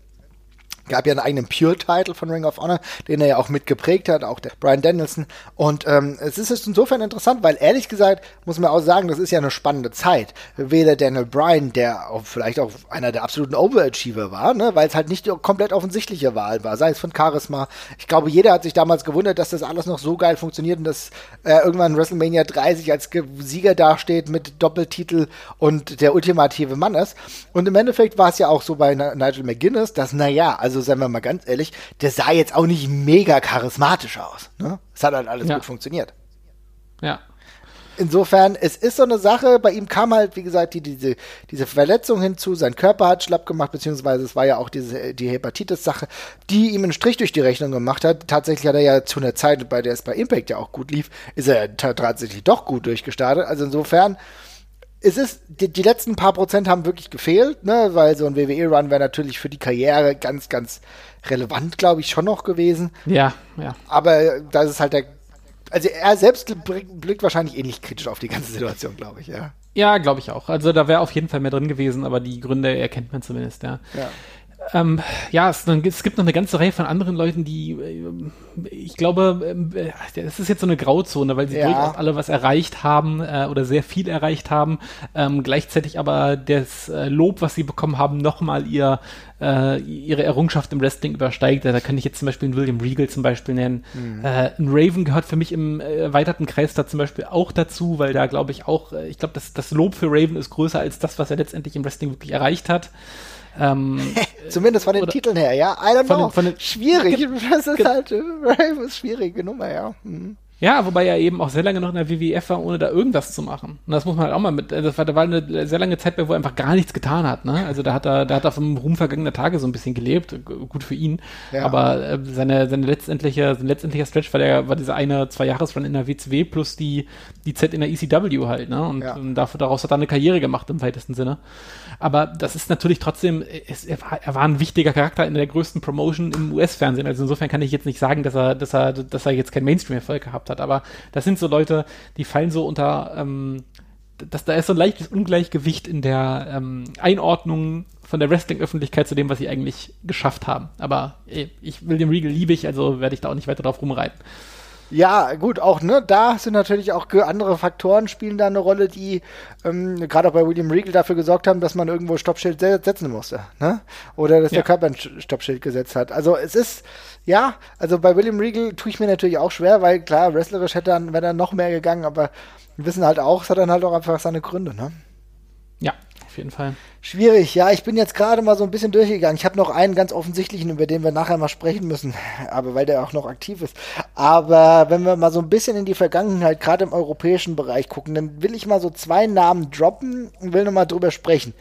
Gab ja einen eigenen Pure-Title von Ring of Honor, den er ja auch mitgeprägt hat, auch der Bryan Danielson. Und ähm, es ist insofern interessant, weil ehrlich gesagt, muss man auch sagen, das ist ja eine spannende Zeit. Weder Daniel Bryan, der auch vielleicht auch einer der absoluten Overachiever war, ne, weil es halt nicht die komplett offensichtliche Wahl war, sei es von Charisma. Ich glaube, jeder hat sich damals gewundert, dass das alles noch so geil funktioniert und dass äh, irgendwann WrestleMania dreißig als Ge- Sieger dasteht mit Doppeltitel und der ultimative Mann ist. Und im Endeffekt war es ja auch so bei Na- Nigel McGuinness, dass naja, also Also seien wir mal ganz ehrlich, der sah jetzt auch nicht mega charismatisch aus. Ne? Es hat halt alles ja. gut funktioniert. Ja. Insofern, es ist so eine Sache, bei ihm kam halt, wie gesagt, die, diese, diese Verletzung hinzu, sein Körper hat schlapp gemacht, beziehungsweise es war ja auch diese, die Hepatitis-Sache, die ihm einen Strich durch die Rechnung gemacht hat. Tatsächlich hat er ja zu einer Zeit, bei der es bei Impact ja auch gut lief, ist er t- tatsächlich doch gut durchgestartet. Also insofern, es ist, die, die letzten paar Prozent haben wirklich gefehlt, ne, weil so ein W W E-Run wäre natürlich für die Karriere ganz, ganz relevant, glaube ich, schon noch gewesen. Ja, ja. Aber das ist halt der, also er selbst blickt wahrscheinlich ähnlich kritisch auf die ganze Situation, glaube ich, ja. Ja, glaube ich auch. Also da wäre auf jeden Fall mehr drin gewesen, aber die Gründe erkennt man zumindest, ja. Ja. Ähm, ja, es, es gibt noch eine ganze Reihe von anderen Leuten, die, ich glaube, es ist jetzt so eine Grauzone, weil sie ja. durchaus alle was erreicht haben äh, oder sehr viel erreicht haben, ähm, gleichzeitig aber das äh, Lob, was sie bekommen haben, nochmal ihr, äh, ihre Errungenschaft im Wrestling übersteigt. Da kann ich jetzt zum Beispiel einen William Regal zum Beispiel nennen. Mhm. Äh, ein Raven gehört für mich im erweiterten Kreis da zum Beispiel auch dazu, weil da glaube ich auch, ich glaube, das, das Lob für Raven ist größer als das, was er letztendlich im Wrestling wirklich erreicht hat. Ähm, Zumindest von den oder, Titeln her, ja. I don't von know. Den, von den, schwierig. Ge- das ist ge- halt Rave ist schwierige Nummer, ja. Mhm. Ja, wobei er eben auch sehr lange noch in der W W F war, ohne da irgendwas zu machen. Und das muss man halt auch mal mit, das war, da war eine sehr lange Zeit bei, wo er einfach gar nichts getan hat, ne? Also da hat er, da hat er vom Ruhm vergangener Tage so ein bisschen gelebt, g- gut für ihn. Ja. Aber äh, seine, seine letztendliche, sein letztendlicher Stretch war der, war dieser eine, zwei Jahresrun in der W C W plus die, die Z in der E C W halt, ne? Und, ja. und dafür, daraus hat er eine Karriere gemacht im weitesten Sinne. Aber das ist natürlich trotzdem, es, er, war, er war ein wichtiger Charakter in der größten Promotion im U S-Fernsehen. Also insofern kann ich jetzt nicht sagen, dass er, dass er, dass er jetzt keinen Mainstream-Erfolg gehabt hat, aber das sind so Leute, die fallen so unter, ähm, das, da ist so ein leichtes Ungleichgewicht in der ähm, Einordnung von der Wrestling-Öffentlichkeit zu dem, was sie eigentlich geschafft haben. Aber ey, ich will den Regal liebe ich, also werde ich da auch nicht weiter drauf rumreiten. Ja, gut, auch, ne, da sind natürlich auch andere Faktoren spielen da eine Rolle, die ähm, gerade auch bei William Regal dafür gesorgt haben, dass man irgendwo Stoppschild setzen musste, ne? Oder dass ja. der Körper ein Stoppschild gesetzt hat. Also es ist, ja, also bei William Regal tue ich mir natürlich auch schwer, weil klar, wrestlerisch hätte dann, wäre dann noch mehr gegangen, aber wir wissen halt auch, es hat dann halt auch einfach seine Gründe, ne? Ja. Jeden Fall. Schwierig, ja, ich bin jetzt gerade mal so ein bisschen durchgegangen. Ich habe noch einen ganz offensichtlichen, über den wir nachher mal sprechen müssen, aber weil der auch noch aktiv ist. Aber wenn wir mal so ein bisschen in die Vergangenheit, gerade im europäischen Bereich gucken, dann will ich mal so zwei Namen droppen und will nochmal drüber sprechen.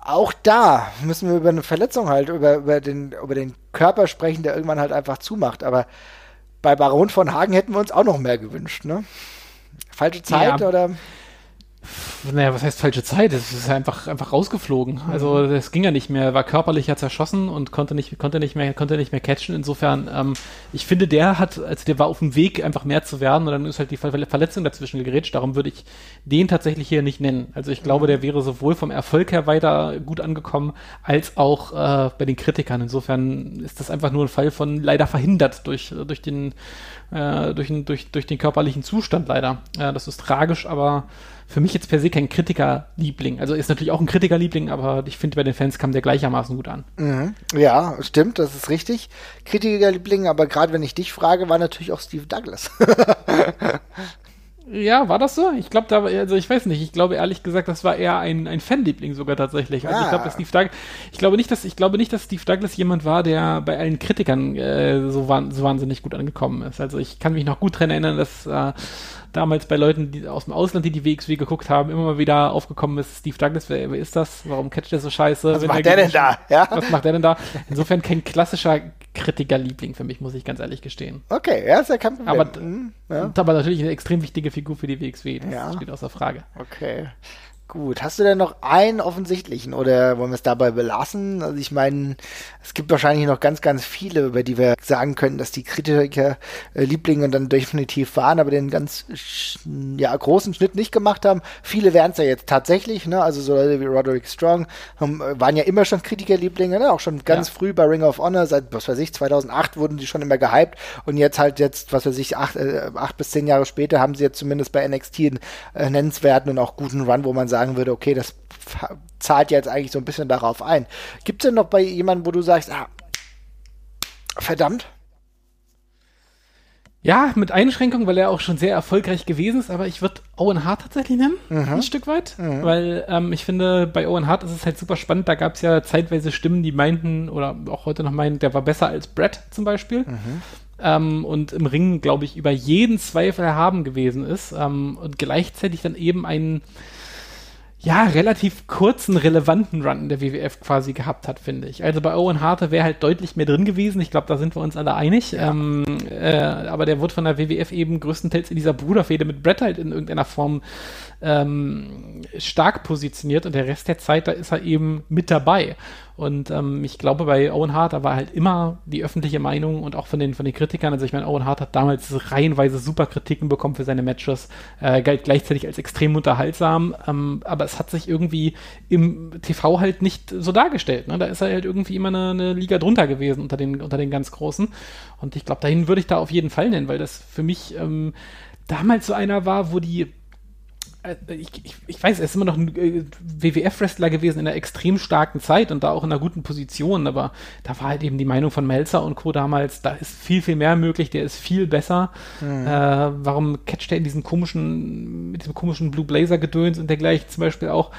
Auch da müssen wir über eine Verletzung halt, über, über, den, über den Körper sprechen, der irgendwann halt einfach zumacht. Aber bei Baron von Hagen hätten wir uns auch noch mehr gewünscht, ne? Falsche Zeit ja. oder... Naja, was heißt falsche Zeit? Es ist einfach, einfach rausgeflogen. Also das ging ja nicht mehr. Er war körperlich ja zerschossen und konnte nicht, konnte nicht mehr, konnte nicht mehr catchen. Insofern, ähm, ich finde, der hat, also der war auf dem Weg, einfach mehr zu werden und dann ist halt die Verletzung dazwischen gegrätscht. Darum würde ich den tatsächlich hier nicht nennen. Also ich glaube, der wäre sowohl vom Erfolg her weiter gut angekommen, als auch äh, bei den Kritikern. Insofern ist das einfach nur ein Fall von leider verhindert durch, durch den, äh, durch, durch, durch den körperlichen Zustand leider. Äh, das ist tragisch, aber für mich jetzt per se kein Kritikerliebling. Also ist natürlich auch ein Kritikerliebling, aber ich finde, bei den Fans kam der gleichermaßen gut an. Mhm. Ja, stimmt, das ist richtig. Kritikerliebling, aber gerade wenn ich dich frage, war natürlich auch Steve Douglas. Ja, war das so? Ich glaube, da, also ich weiß nicht, ich glaube ehrlich gesagt, das war eher ein, ein Fanliebling sogar tatsächlich. Also ah. ich glaube, Steve Douglas, ich glaube nicht, dass ich glaube nicht, dass Steve Douglas jemand war, der bei allen Kritikern äh, so, wah- so wahnsinnig gut angekommen ist. Also ich kann mich noch gut daran erinnern, dass äh, damals bei Leuten die aus dem Ausland, die die W X W geguckt haben, immer mal wieder aufgekommen ist, Steve Douglas, wer, wer ist das? Warum catcht der so scheiße? Was Wenn macht der, der denn da? Ja? Was macht der denn da? Insofern kein klassischer Kritikerliebling für mich, muss ich ganz ehrlich gestehen. Okay, ja, ist ja kein Problem. Aber, hm, ja. aber natürlich eine extrem wichtige Figur für die W X W, das ja. steht außer Frage. Okay, gut. Hast du denn noch einen offensichtlichen oder wollen wir es dabei belassen? Also ich meine, es gibt wahrscheinlich noch ganz, ganz viele, über die wir sagen könnten, dass die Kritiker äh, Lieblinge dann definitiv waren, aber den ganz ja, großen Schnitt nicht gemacht haben. Viele wären es ja jetzt tatsächlich, ne? Also so Leute wie Roderick Strong haben, waren ja immer schon Kritikerlieblinge, ne? Auch schon ganz ja. früh bei Ring of Honor, seit, was weiß ich, zweitausendacht wurden die schon immer gehypt und jetzt halt jetzt, was weiß ich, acht, äh, acht bis zehn Jahre später haben sie jetzt zumindest bei N X T einen äh, nennenswerten und auch guten Run, wo man sagt, sagen würde, okay, das zahlt jetzt eigentlich so ein bisschen darauf ein. Gibt es denn noch bei jemandem, wo du sagst, ah, verdammt? Ja, mit Einschränkung, weil er auch schon sehr erfolgreich gewesen ist, aber ich würde Owen Hart tatsächlich nennen, mhm. ein Stück weit, mhm. weil ähm, ich finde, bei Owen Hart ist es halt super spannend, da gab es ja zeitweise Stimmen, die meinten, oder auch heute noch meinen, der war besser als Brett zum Beispiel. Mhm. Ähm, und im Ring, glaube ich, über jeden Zweifel erhaben gewesen ist ähm, und gleichzeitig dann eben einen ja, relativ kurzen, relevanten Run in der W W F quasi gehabt hat, finde ich. Also bei Owen Hart wäre halt deutlich mehr drin gewesen. Ich glaube, da sind wir uns alle einig. Ja. Ähm, äh, aber der wird von der W W F eben größtenteils in dieser Bruderfehde mit Brett halt in irgendeiner Form ähm, stark positioniert und der Rest der Zeit, da ist er eben mit dabei. Und ähm, ich glaube, bei Owen Hart, da war halt immer die öffentliche Meinung und auch von den, von den Kritikern, also ich meine, Owen Hart hat damals reihenweise super Kritiken bekommen für seine Matches, äh, galt gleichzeitig als extrem unterhaltsam, ähm, aber es hat sich irgendwie im T V halt nicht so dargestellt, ne? Da ist er halt irgendwie immer eine, eine Liga drunter gewesen unter den, unter den ganz Großen und ich glaube, dahin würde ich da auf jeden Fall nennen, weil das für mich ähm, damals so einer war, wo die Ich, ich, ich weiß, er ist immer noch ein äh, W W F-Wrestler gewesen in einer extrem starken Zeit und da auch in einer guten Position, aber da war halt eben die Meinung von Meltzer und Co. damals, da ist viel, viel mehr möglich, der ist viel besser. Mhm. Äh, warum catcht er in diesen komischen, mit diesem komischen Blue Blazer-Gedöns und dergleichen zum Beispiel auch?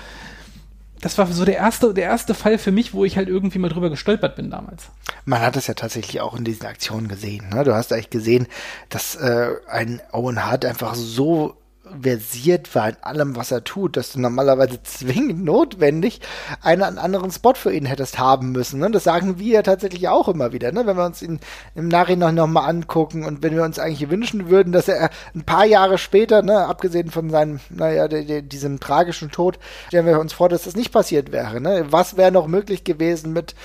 Das war so der erste, der erste Fall für mich, wo ich halt irgendwie mal drüber gestolpert bin damals. Man hat das ja tatsächlich auch in diesen Aktionen gesehen, ne? Du hast eigentlich gesehen, dass äh, ein Owen Hart einfach so versiert war in allem, was er tut, dass du normalerweise zwingend notwendig einen, einen anderen Spot für ihn hättest haben müssen. Ne? Das sagen wir ja tatsächlich auch immer wieder, ne? Wenn wir uns ihn im Nachhinein noch mal angucken und wenn wir uns eigentlich wünschen würden, dass er ein paar Jahre später, ne, abgesehen von seinem, naja, de, de, diesem tragischen Tod, stellen wir uns vor, dass das nicht passiert wäre. Ne? Was wäre noch möglich gewesen mit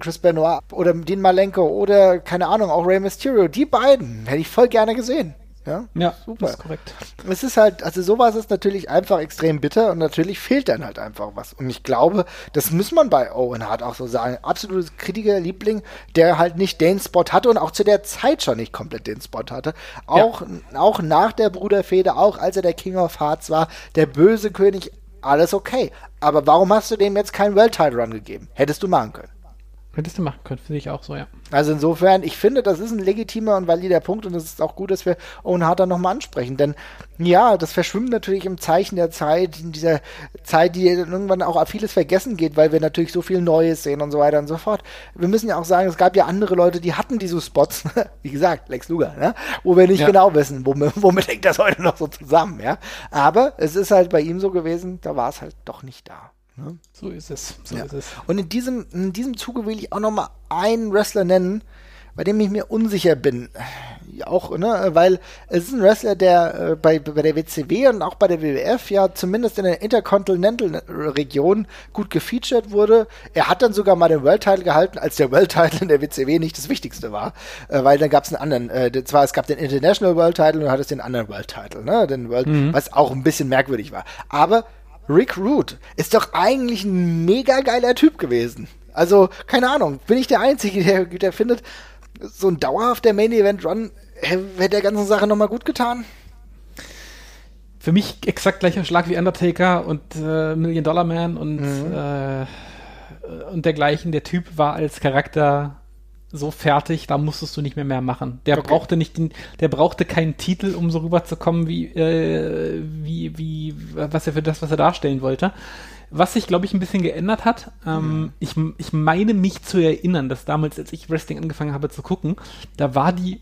Chris Benoit oder Dean Malenko oder, keine Ahnung, auch Rey Mysterio? Die beiden hätte ich voll gerne gesehen. Ja, ja, super. Das ist korrekt. Es ist halt, also sowas ist natürlich einfach extrem bitter und natürlich fehlt dann halt einfach was. Und ich glaube, das muss man bei Owen Hart auch so sagen. Absolutes Kritikerliebling, der halt nicht den Spot hatte und auch zu der Zeit schon nicht komplett den Spot hatte. Auch, ja. auch nach der Bruderfehde, auch als er der King of Hearts war, der böse König, alles okay. Aber warum hast du dem jetzt keinen World Title Run gegeben? Hättest du machen können. Hättest du machen können, finde ich auch so, ja. Also insofern, ich finde, das ist ein legitimer und valider Punkt und es ist auch gut, dass wir Owen Hart dann nochmal ansprechen, denn ja, das verschwimmt natürlich im Zeichen der Zeit, in dieser Zeit, die irgendwann auch vieles vergessen geht, weil wir natürlich so viel Neues sehen und so weiter und so fort. Wir müssen ja auch sagen, es gab ja andere Leute, die hatten diese Spots, wie gesagt, Lex Luger, ne? Wo wir nicht ja. genau wissen, womit, womit hängt das heute noch so zusammen, ja. Aber es ist halt bei ihm so gewesen, da war es halt doch nicht da. So ist es. So ja. ist es. Und in diesem, in diesem Zuge will ich auch nochmal einen Wrestler nennen, bei dem ich mir unsicher bin. Ja, auch, ne, weil es ist ein Wrestler, der äh, bei, bei der W C W und auch bei der W W F ja zumindest in der Intercontinental-Region gut gefeatured wurde. Er hat dann sogar mal den World-Title gehalten, als der World-Title in der W C W nicht das Wichtigste war, äh, weil dann gab es einen anderen, äh, zwar es gab den International-World-Title und dann hat es den anderen World-Title, ne, den World, mhm. was auch ein bisschen merkwürdig war. Aber Rick Rude ist doch eigentlich ein mega geiler Typ gewesen. Also, keine Ahnung, bin ich der Einzige, der, der findet, so ein dauerhafter Main-Event-Run hätte der ganzen Sache nochmal gut getan? Für mich exakt gleicher Schlag wie Undertaker und äh, Million Dollar Man und, mhm. äh, und dergleichen. Der Typ war als Charakter so fertig, da musstest du nicht mehr mehr machen. Der okay. brauchte nicht den, der brauchte keinen Titel, um so rüberzukommen, wie, äh, wie, wie, was er für das, was er darstellen wollte. Was sich, glaube ich, ein bisschen geändert hat, ähm, mhm. ich, ich meine mich zu erinnern, dass damals, als ich Wrestling angefangen habe zu gucken, da war die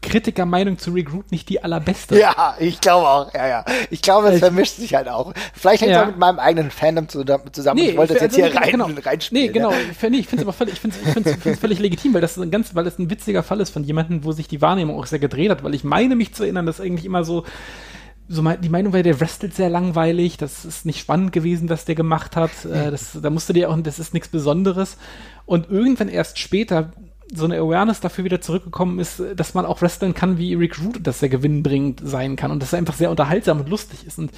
Kritikermeinung zu Rick Rude nicht die allerbeste. Ja, ich glaube auch. Ja, ja. Ich glaube, das vermischt sich halt auch. Vielleicht hängt es ja. auch mit meinem eigenen Fandom zusammen. Nee, ich wollte das jetzt also hier rein, genau. reinspielen. Nee, genau. Ja. Nee, ich finde es aber völlig, ich find's, ich find's, ich find's völlig legitim, weil das ist ein ganz, weil es ein witziger Fall ist von jemandem, wo sich die Wahrnehmung auch sehr gedreht hat, weil ich meine mich zu erinnern, dass eigentlich immer so So die Meinung war, der wrestelt sehr langweilig, das ist nicht spannend gewesen, was der gemacht hat, das, da musst du dir auch, das ist nichts Besonderes. Und irgendwann erst später so eine Awareness dafür wieder zurückgekommen ist, dass man auch wresteln kann, wie Rick Rude, dass er gewinnbringend sein kann und dass er einfach sehr unterhaltsam und lustig ist. Und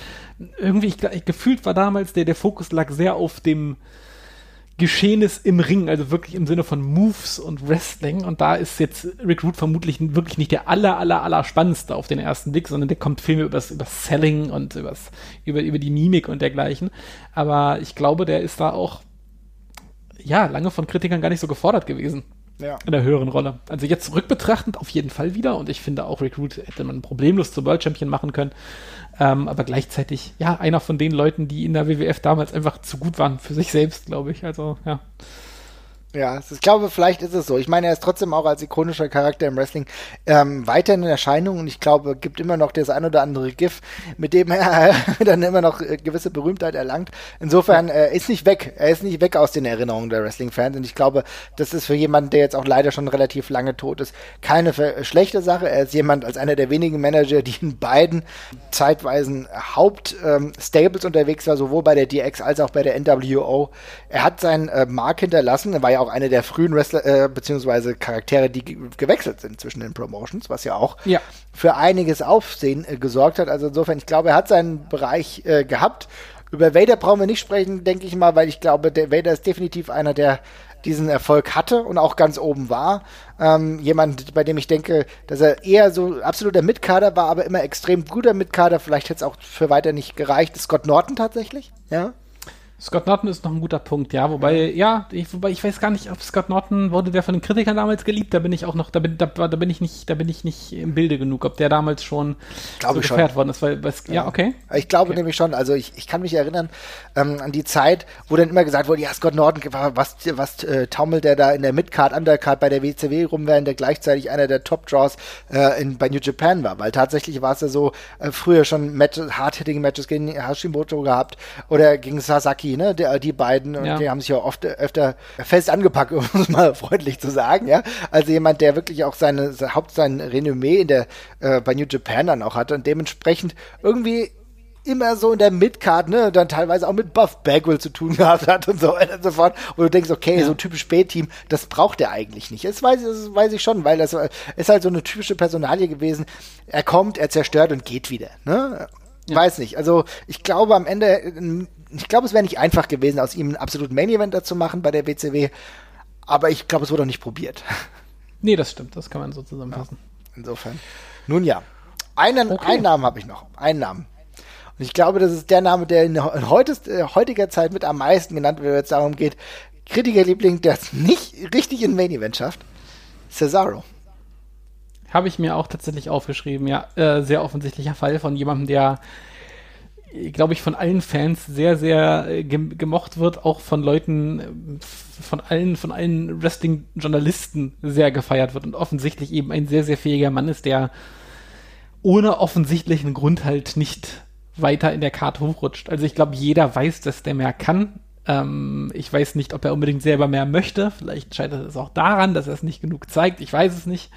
irgendwie, ich, gefühlt war damals, der, der Fokus lag sehr auf dem Geschehnis im Ring, also wirklich im Sinne von Moves und Wrestling, und da ist jetzt Rick Rude vermutlich wirklich nicht der aller, aller, aller Spannendste auf den ersten Blick, sondern der kommt viel mehr übers, übers Selling und übers, über, über die Mimik und dergleichen, aber ich glaube, der ist da auch ja, lange von Kritikern gar nicht so gefordert gewesen. Ja. In der höheren Rolle. Also jetzt rückbetrachtend auf jeden Fall wieder, und ich finde auch, Rick Rude hätte man problemlos zum World Champion machen können, ähm, aber gleichzeitig, ja, einer von den Leuten, die in der W W F damals einfach zu gut waren für sich selbst, glaube ich, also, ja. Ja, ich glaube, vielleicht ist es so. Ich meine, er ist trotzdem auch als ikonischer Charakter im Wrestling ähm, weiterhin in Erscheinung, und ich glaube, gibt immer noch das ein oder andere GIF, mit dem er äh, dann immer noch äh, gewisse Berühmtheit erlangt. Insofern äh, ist nicht weg. Er ist nicht weg aus den Erinnerungen der Wrestling-Fans, und ich glaube, das ist für jemanden, der jetzt auch leider schon relativ lange tot ist, keine ver- schlechte Sache. Er ist jemand, als einer der wenigen Manager, die in beiden zeitweisen Haupt-Stables ähm, unterwegs war, sowohl bei der D X als auch bei der N W O. Er hat seinen äh, Mark hinterlassen. Er war ja auch eine der frühen Wrestler, äh, beziehungsweise Charaktere, die ge- gewechselt sind zwischen den Promotions, was ja auch ja. für einiges Aufsehen äh, gesorgt hat. Also insofern, ich glaube, er hat seinen Bereich äh, gehabt. Über Vader brauchen wir nicht sprechen, denke ich mal, weil ich glaube, der Vader ist definitiv einer, der diesen Erfolg hatte und auch ganz oben war. Ähm, jemand, bei dem ich denke, dass er eher so absoluter Mitkader war, aber immer extrem guter Mitkader. Vielleicht hätte es auch für weiter nicht gereicht. Scott Norton tatsächlich, ja. Scott Norton ist noch ein guter Punkt, ja, wobei, ja, ich, wobei ich weiß gar nicht, ob Scott Norton, wurde der von den Kritikern damals geliebt, da bin ich auch noch, da bin, da, da bin ich nicht, da bin ich nicht im Bilde genug, ob der damals schon glaube so gefeiert schon. worden ist, weil, was, ja. ja, okay. Ich glaube okay. nämlich schon, also ich, ich kann mich erinnern ähm, an die Zeit, wo dann immer gesagt wurde, ja, Scott Norton, was, was äh, taumelt der da in der Midcard, Undercard bei der W C W rum, während der gleichzeitig einer der Top-Draws äh, in, bei New Japan war, weil tatsächlich war es ja so, äh, früher schon Matches, Hard-Hitting-Matches gegen Hashimoto gehabt oder gegen Sasaki, Ne, der, die beiden, ja. und die haben sich ja oft öfter fest angepackt, um es mal freundlich zu sagen, ja, also jemand, der wirklich auch seine, sein Haupt, sein Renommee in der, äh, bei New Japan dann auch hatte und dementsprechend irgendwie immer so in der Midcard, ne, dann teilweise auch mit Buff Bagwell zu tun gehabt hat und so weiter und so fort, wo du denkst, okay, ja. so ein typisch B-Team, das braucht er eigentlich nicht. Das weiß, das weiß ich schon, weil das ist halt so eine typische Personalie gewesen. Er kommt, er zerstört und geht wieder, ne? Ja. Weiß nicht. Also ich glaube am Ende, ich glaube, es wäre nicht einfach gewesen, aus ihm einen absoluten Main-Eventer zu machen bei der W C W, aber ich glaube, es wurde auch nicht probiert. Nee, das stimmt, das kann man so zusammenfassen. Ja, insofern. Nun ja, einen, okay. einen Namen habe ich noch, einen Namen. Und ich glaube, das ist der Name, der in, heutest, in heutiger Zeit mit am meisten genannt wird, wenn es darum geht, Kritikerliebling, der es nicht richtig in Main-Event schafft, Cesaro. Habe ich mir auch tatsächlich aufgeschrieben, ja. Äh, sehr offensichtlicher Fall von jemandem, der, glaube ich, von allen Fans sehr, sehr äh, gemocht wird, auch von Leuten, von allen, von allen Wrestling-Journalisten sehr gefeiert wird und offensichtlich eben ein sehr, sehr fähiger Mann ist, der ohne offensichtlichen Grund halt nicht weiter in der Karte hochrutscht. Also ich glaube, jeder weiß, dass der mehr kann. Ähm, ich weiß nicht, ob er unbedingt selber mehr möchte. Vielleicht scheitert es auch daran, dass er es nicht genug zeigt. Ich weiß es nicht.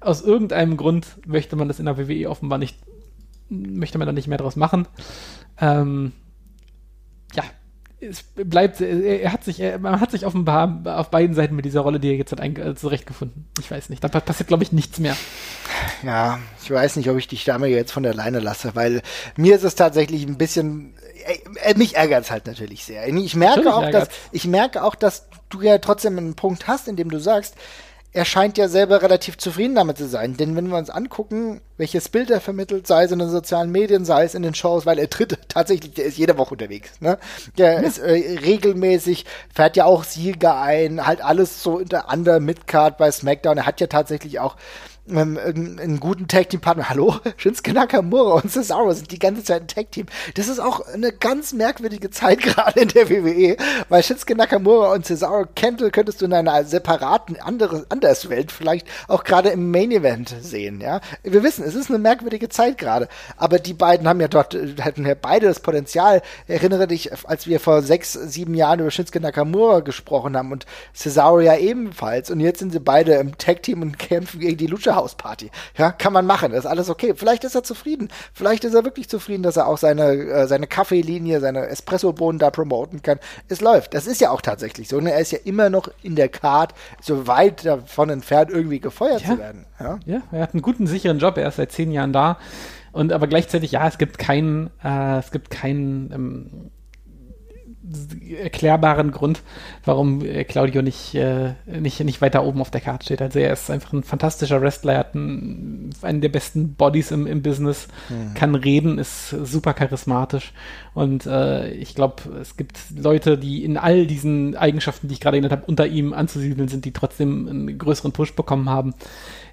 Aus irgendeinem Grund möchte man das in der W W E offenbar nicht, möchte man da nicht mehr draus machen. Ähm, ja, es bleibt, er hat sich, er, man hat sich offenbar auf beiden Seiten mit dieser Rolle, die er jetzt hat, ein, äh, zurechtgefunden. Ich weiß nicht, da passiert, glaube ich, nichts mehr. Ja, ich weiß nicht, ob ich dich damit jetzt von der Leine lasse, weil mir ist es tatsächlich ein bisschen, äh, mich ärgert es halt natürlich sehr. Ich merke auch, dass, ich merke auch, dass du ja trotzdem einen Punkt hast, in dem du sagst, er scheint ja selber relativ zufrieden damit zu sein. Denn wenn wir uns angucken, welches Bild er vermittelt, sei es in den sozialen Medien, sei es in den Shows, weil er tritt tatsächlich, der ist jede Woche unterwegs. Ne? Der ja. ist äh, regelmäßig, fährt ja auch Sieger ein, halt alles so unter anderem Midcard bei SmackDown. Er hat ja tatsächlich auch ähm, einen, einen guten Tag-Team-Partner. Hallo? Shinsuke Nakamura und Cesaro sind die ganze Zeit ein Tag-Team. Das ist auch eine ganz merkwürdige Zeit gerade in der W W E, weil Shinsuke Nakamura und Cesaro Kendall könntest du in einer separaten, andere, Anderswelt vielleicht auch gerade im Main-Event sehen. Ja? Wir wissen, es ist eine merkwürdige Zeit gerade, aber die beiden haben ja dort, hatten ja beide das Potenzial. Erinnere dich, als wir vor sechs, sieben Jahren über Shinsuke Nakamura gesprochen haben und Cesaro ja ebenfalls, und jetzt sind sie beide im Tag-Team und kämpfen gegen die Lucha Hausparty. Ja, kann man machen, das ist alles okay. Vielleicht ist er zufrieden, vielleicht ist er wirklich zufrieden, dass er auch seine, äh, seine Kaffeelinie, seine Espresso-Bohnen da promoten kann. Es läuft, das ist ja auch tatsächlich so. Ne? Er ist ja immer noch in der Card, so weit davon entfernt, irgendwie gefeuert ja. zu werden. Ja? ja, er hat einen guten, sicheren Job, er ist seit zehn Jahren da. Und aber gleichzeitig, ja, es gibt keinen, äh, es gibt keinen ähm, erklärbaren Grund, warum Claudio nicht, äh, nicht, nicht weiter oben auf der Karte steht. Also er ist einfach ein fantastischer Wrestler, er hat einen, einen der besten Bodies im, im Business, mhm. kann reden, ist super charismatisch. Und äh, ich glaube, es gibt Leute, die in all diesen Eigenschaften, die ich gerade genannt habe, unter ihm anzusiedeln sind, die trotzdem einen größeren Push bekommen haben.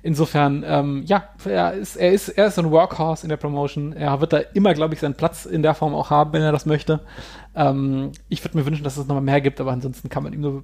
Insofern, ähm, ja, er ist, er ist, er ist ein Workhorse in der Promotion. Er wird da immer, glaube ich, seinen Platz in der Form auch haben, wenn er das möchte. Ähm, ich würde mir wünschen, dass es nochmal mehr gibt, aber ansonsten kann man ihm nur,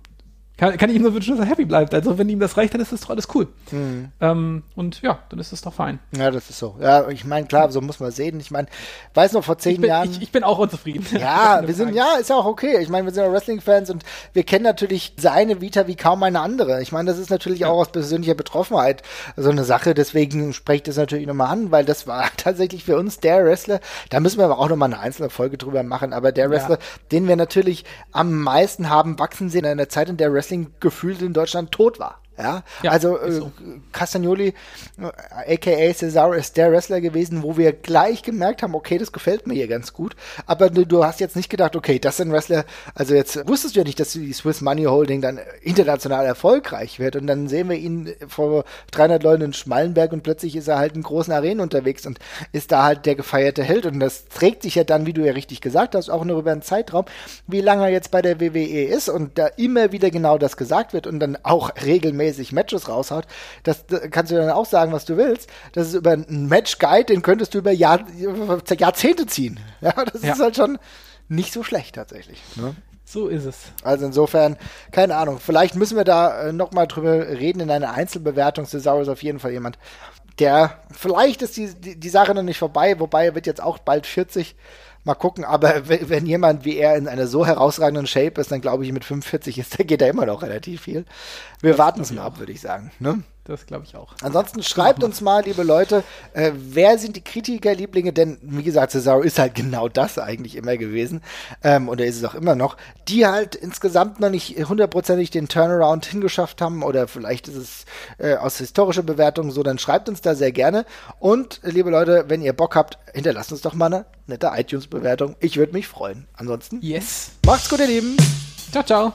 kann, kann ich ihm nur wünschen, dass er happy bleibt. Also wenn ihm das reicht, dann ist das doch alles cool. Mhm. Ähm, und ja, dann ist das doch fein. Ja, das ist so. Ja, ich meine, klar, so muss man sehen. Ich meine, weiß noch, vor zehn ich bin, Jahren... Ich, ich bin auch unzufrieden. Ja, wir sind, ja, ist ja auch okay. Ich meine, wir sind ja Wrestling-Fans und wir kennen natürlich seine Vita wie kaum eine andere. Ich meine, das ist natürlich ja. auch aus persönlicher Betroffenheit so eine Sache. Deswegen spreche ich das natürlich nochmal an, weil das war tatsächlich für uns der Wrestler. Da müssen wir aber auch nochmal eine einzelne Folge drüber machen. Aber der Wrestler, ja. den wir natürlich am meisten haben wachsen sehen in einer Zeit, in der Wrestling gefühlt in Deutschland tot war. Ja? Ja, also äh, so. Castagnoli, äh, a k a. Cesaro, ist der Wrestler gewesen, wo wir gleich gemerkt haben, okay, das gefällt mir hier ganz gut, aber du, du hast jetzt nicht gedacht, okay, das sind Wrestler, also jetzt wusstest du ja nicht, dass die Swiss Money Holding dann international erfolgreich wird, und dann sehen wir ihn vor dreihundert Leuten in Schmallenberg und plötzlich ist er halt in großen Arenen unterwegs und ist da halt der gefeierte Held, und das trägt sich ja dann, wie du ja richtig gesagt hast, auch nur über einen Zeitraum, wie lange er jetzt bei der W W E ist und da immer wieder genau das gesagt wird und dann auch regelmäßig sich Matches raushaut, das, das kannst du dann auch sagen, was du willst. Das ist über einen Match-Guide, den könntest du über Jahr, Jahrzehnte ziehen. Ja, das ja. ist halt schon nicht so schlecht tatsächlich. Ne? So ist es. Also insofern, keine Ahnung, vielleicht müssen wir da äh, nochmal drüber reden in einer Einzelbewertung. Cesaro ist auf jeden Fall jemand, der, vielleicht ist die, die, die Sache noch nicht vorbei, wobei er wird jetzt auch bald vierzig. Mal gucken, aber w- wenn jemand wie er in einer so herausragenden Shape ist, dann glaube ich, mit fünfundvierzig ist, da geht er immer noch relativ viel. Wir warten es mal ab, würde ich sagen. Ne? Das glaube ich auch. Ansonsten schreibt uns mal, liebe Leute, äh, wer sind die Kritikerlieblinge? Denn, wie gesagt, Cesaro ist halt genau das eigentlich immer gewesen. Ähm, und er ist es auch immer noch. Die halt insgesamt noch nicht hundertprozentig den Turnaround hingeschafft haben. Oder vielleicht ist es äh, aus historischer Bewertung so. Dann schreibt uns da sehr gerne. Und, liebe Leute, wenn ihr Bock habt, hinterlasst uns doch mal eine nette iTunes-Bewertung. Ich würde mich freuen. Ansonsten, yes. Macht's gut, ihr Lieben. Ciao, ciao.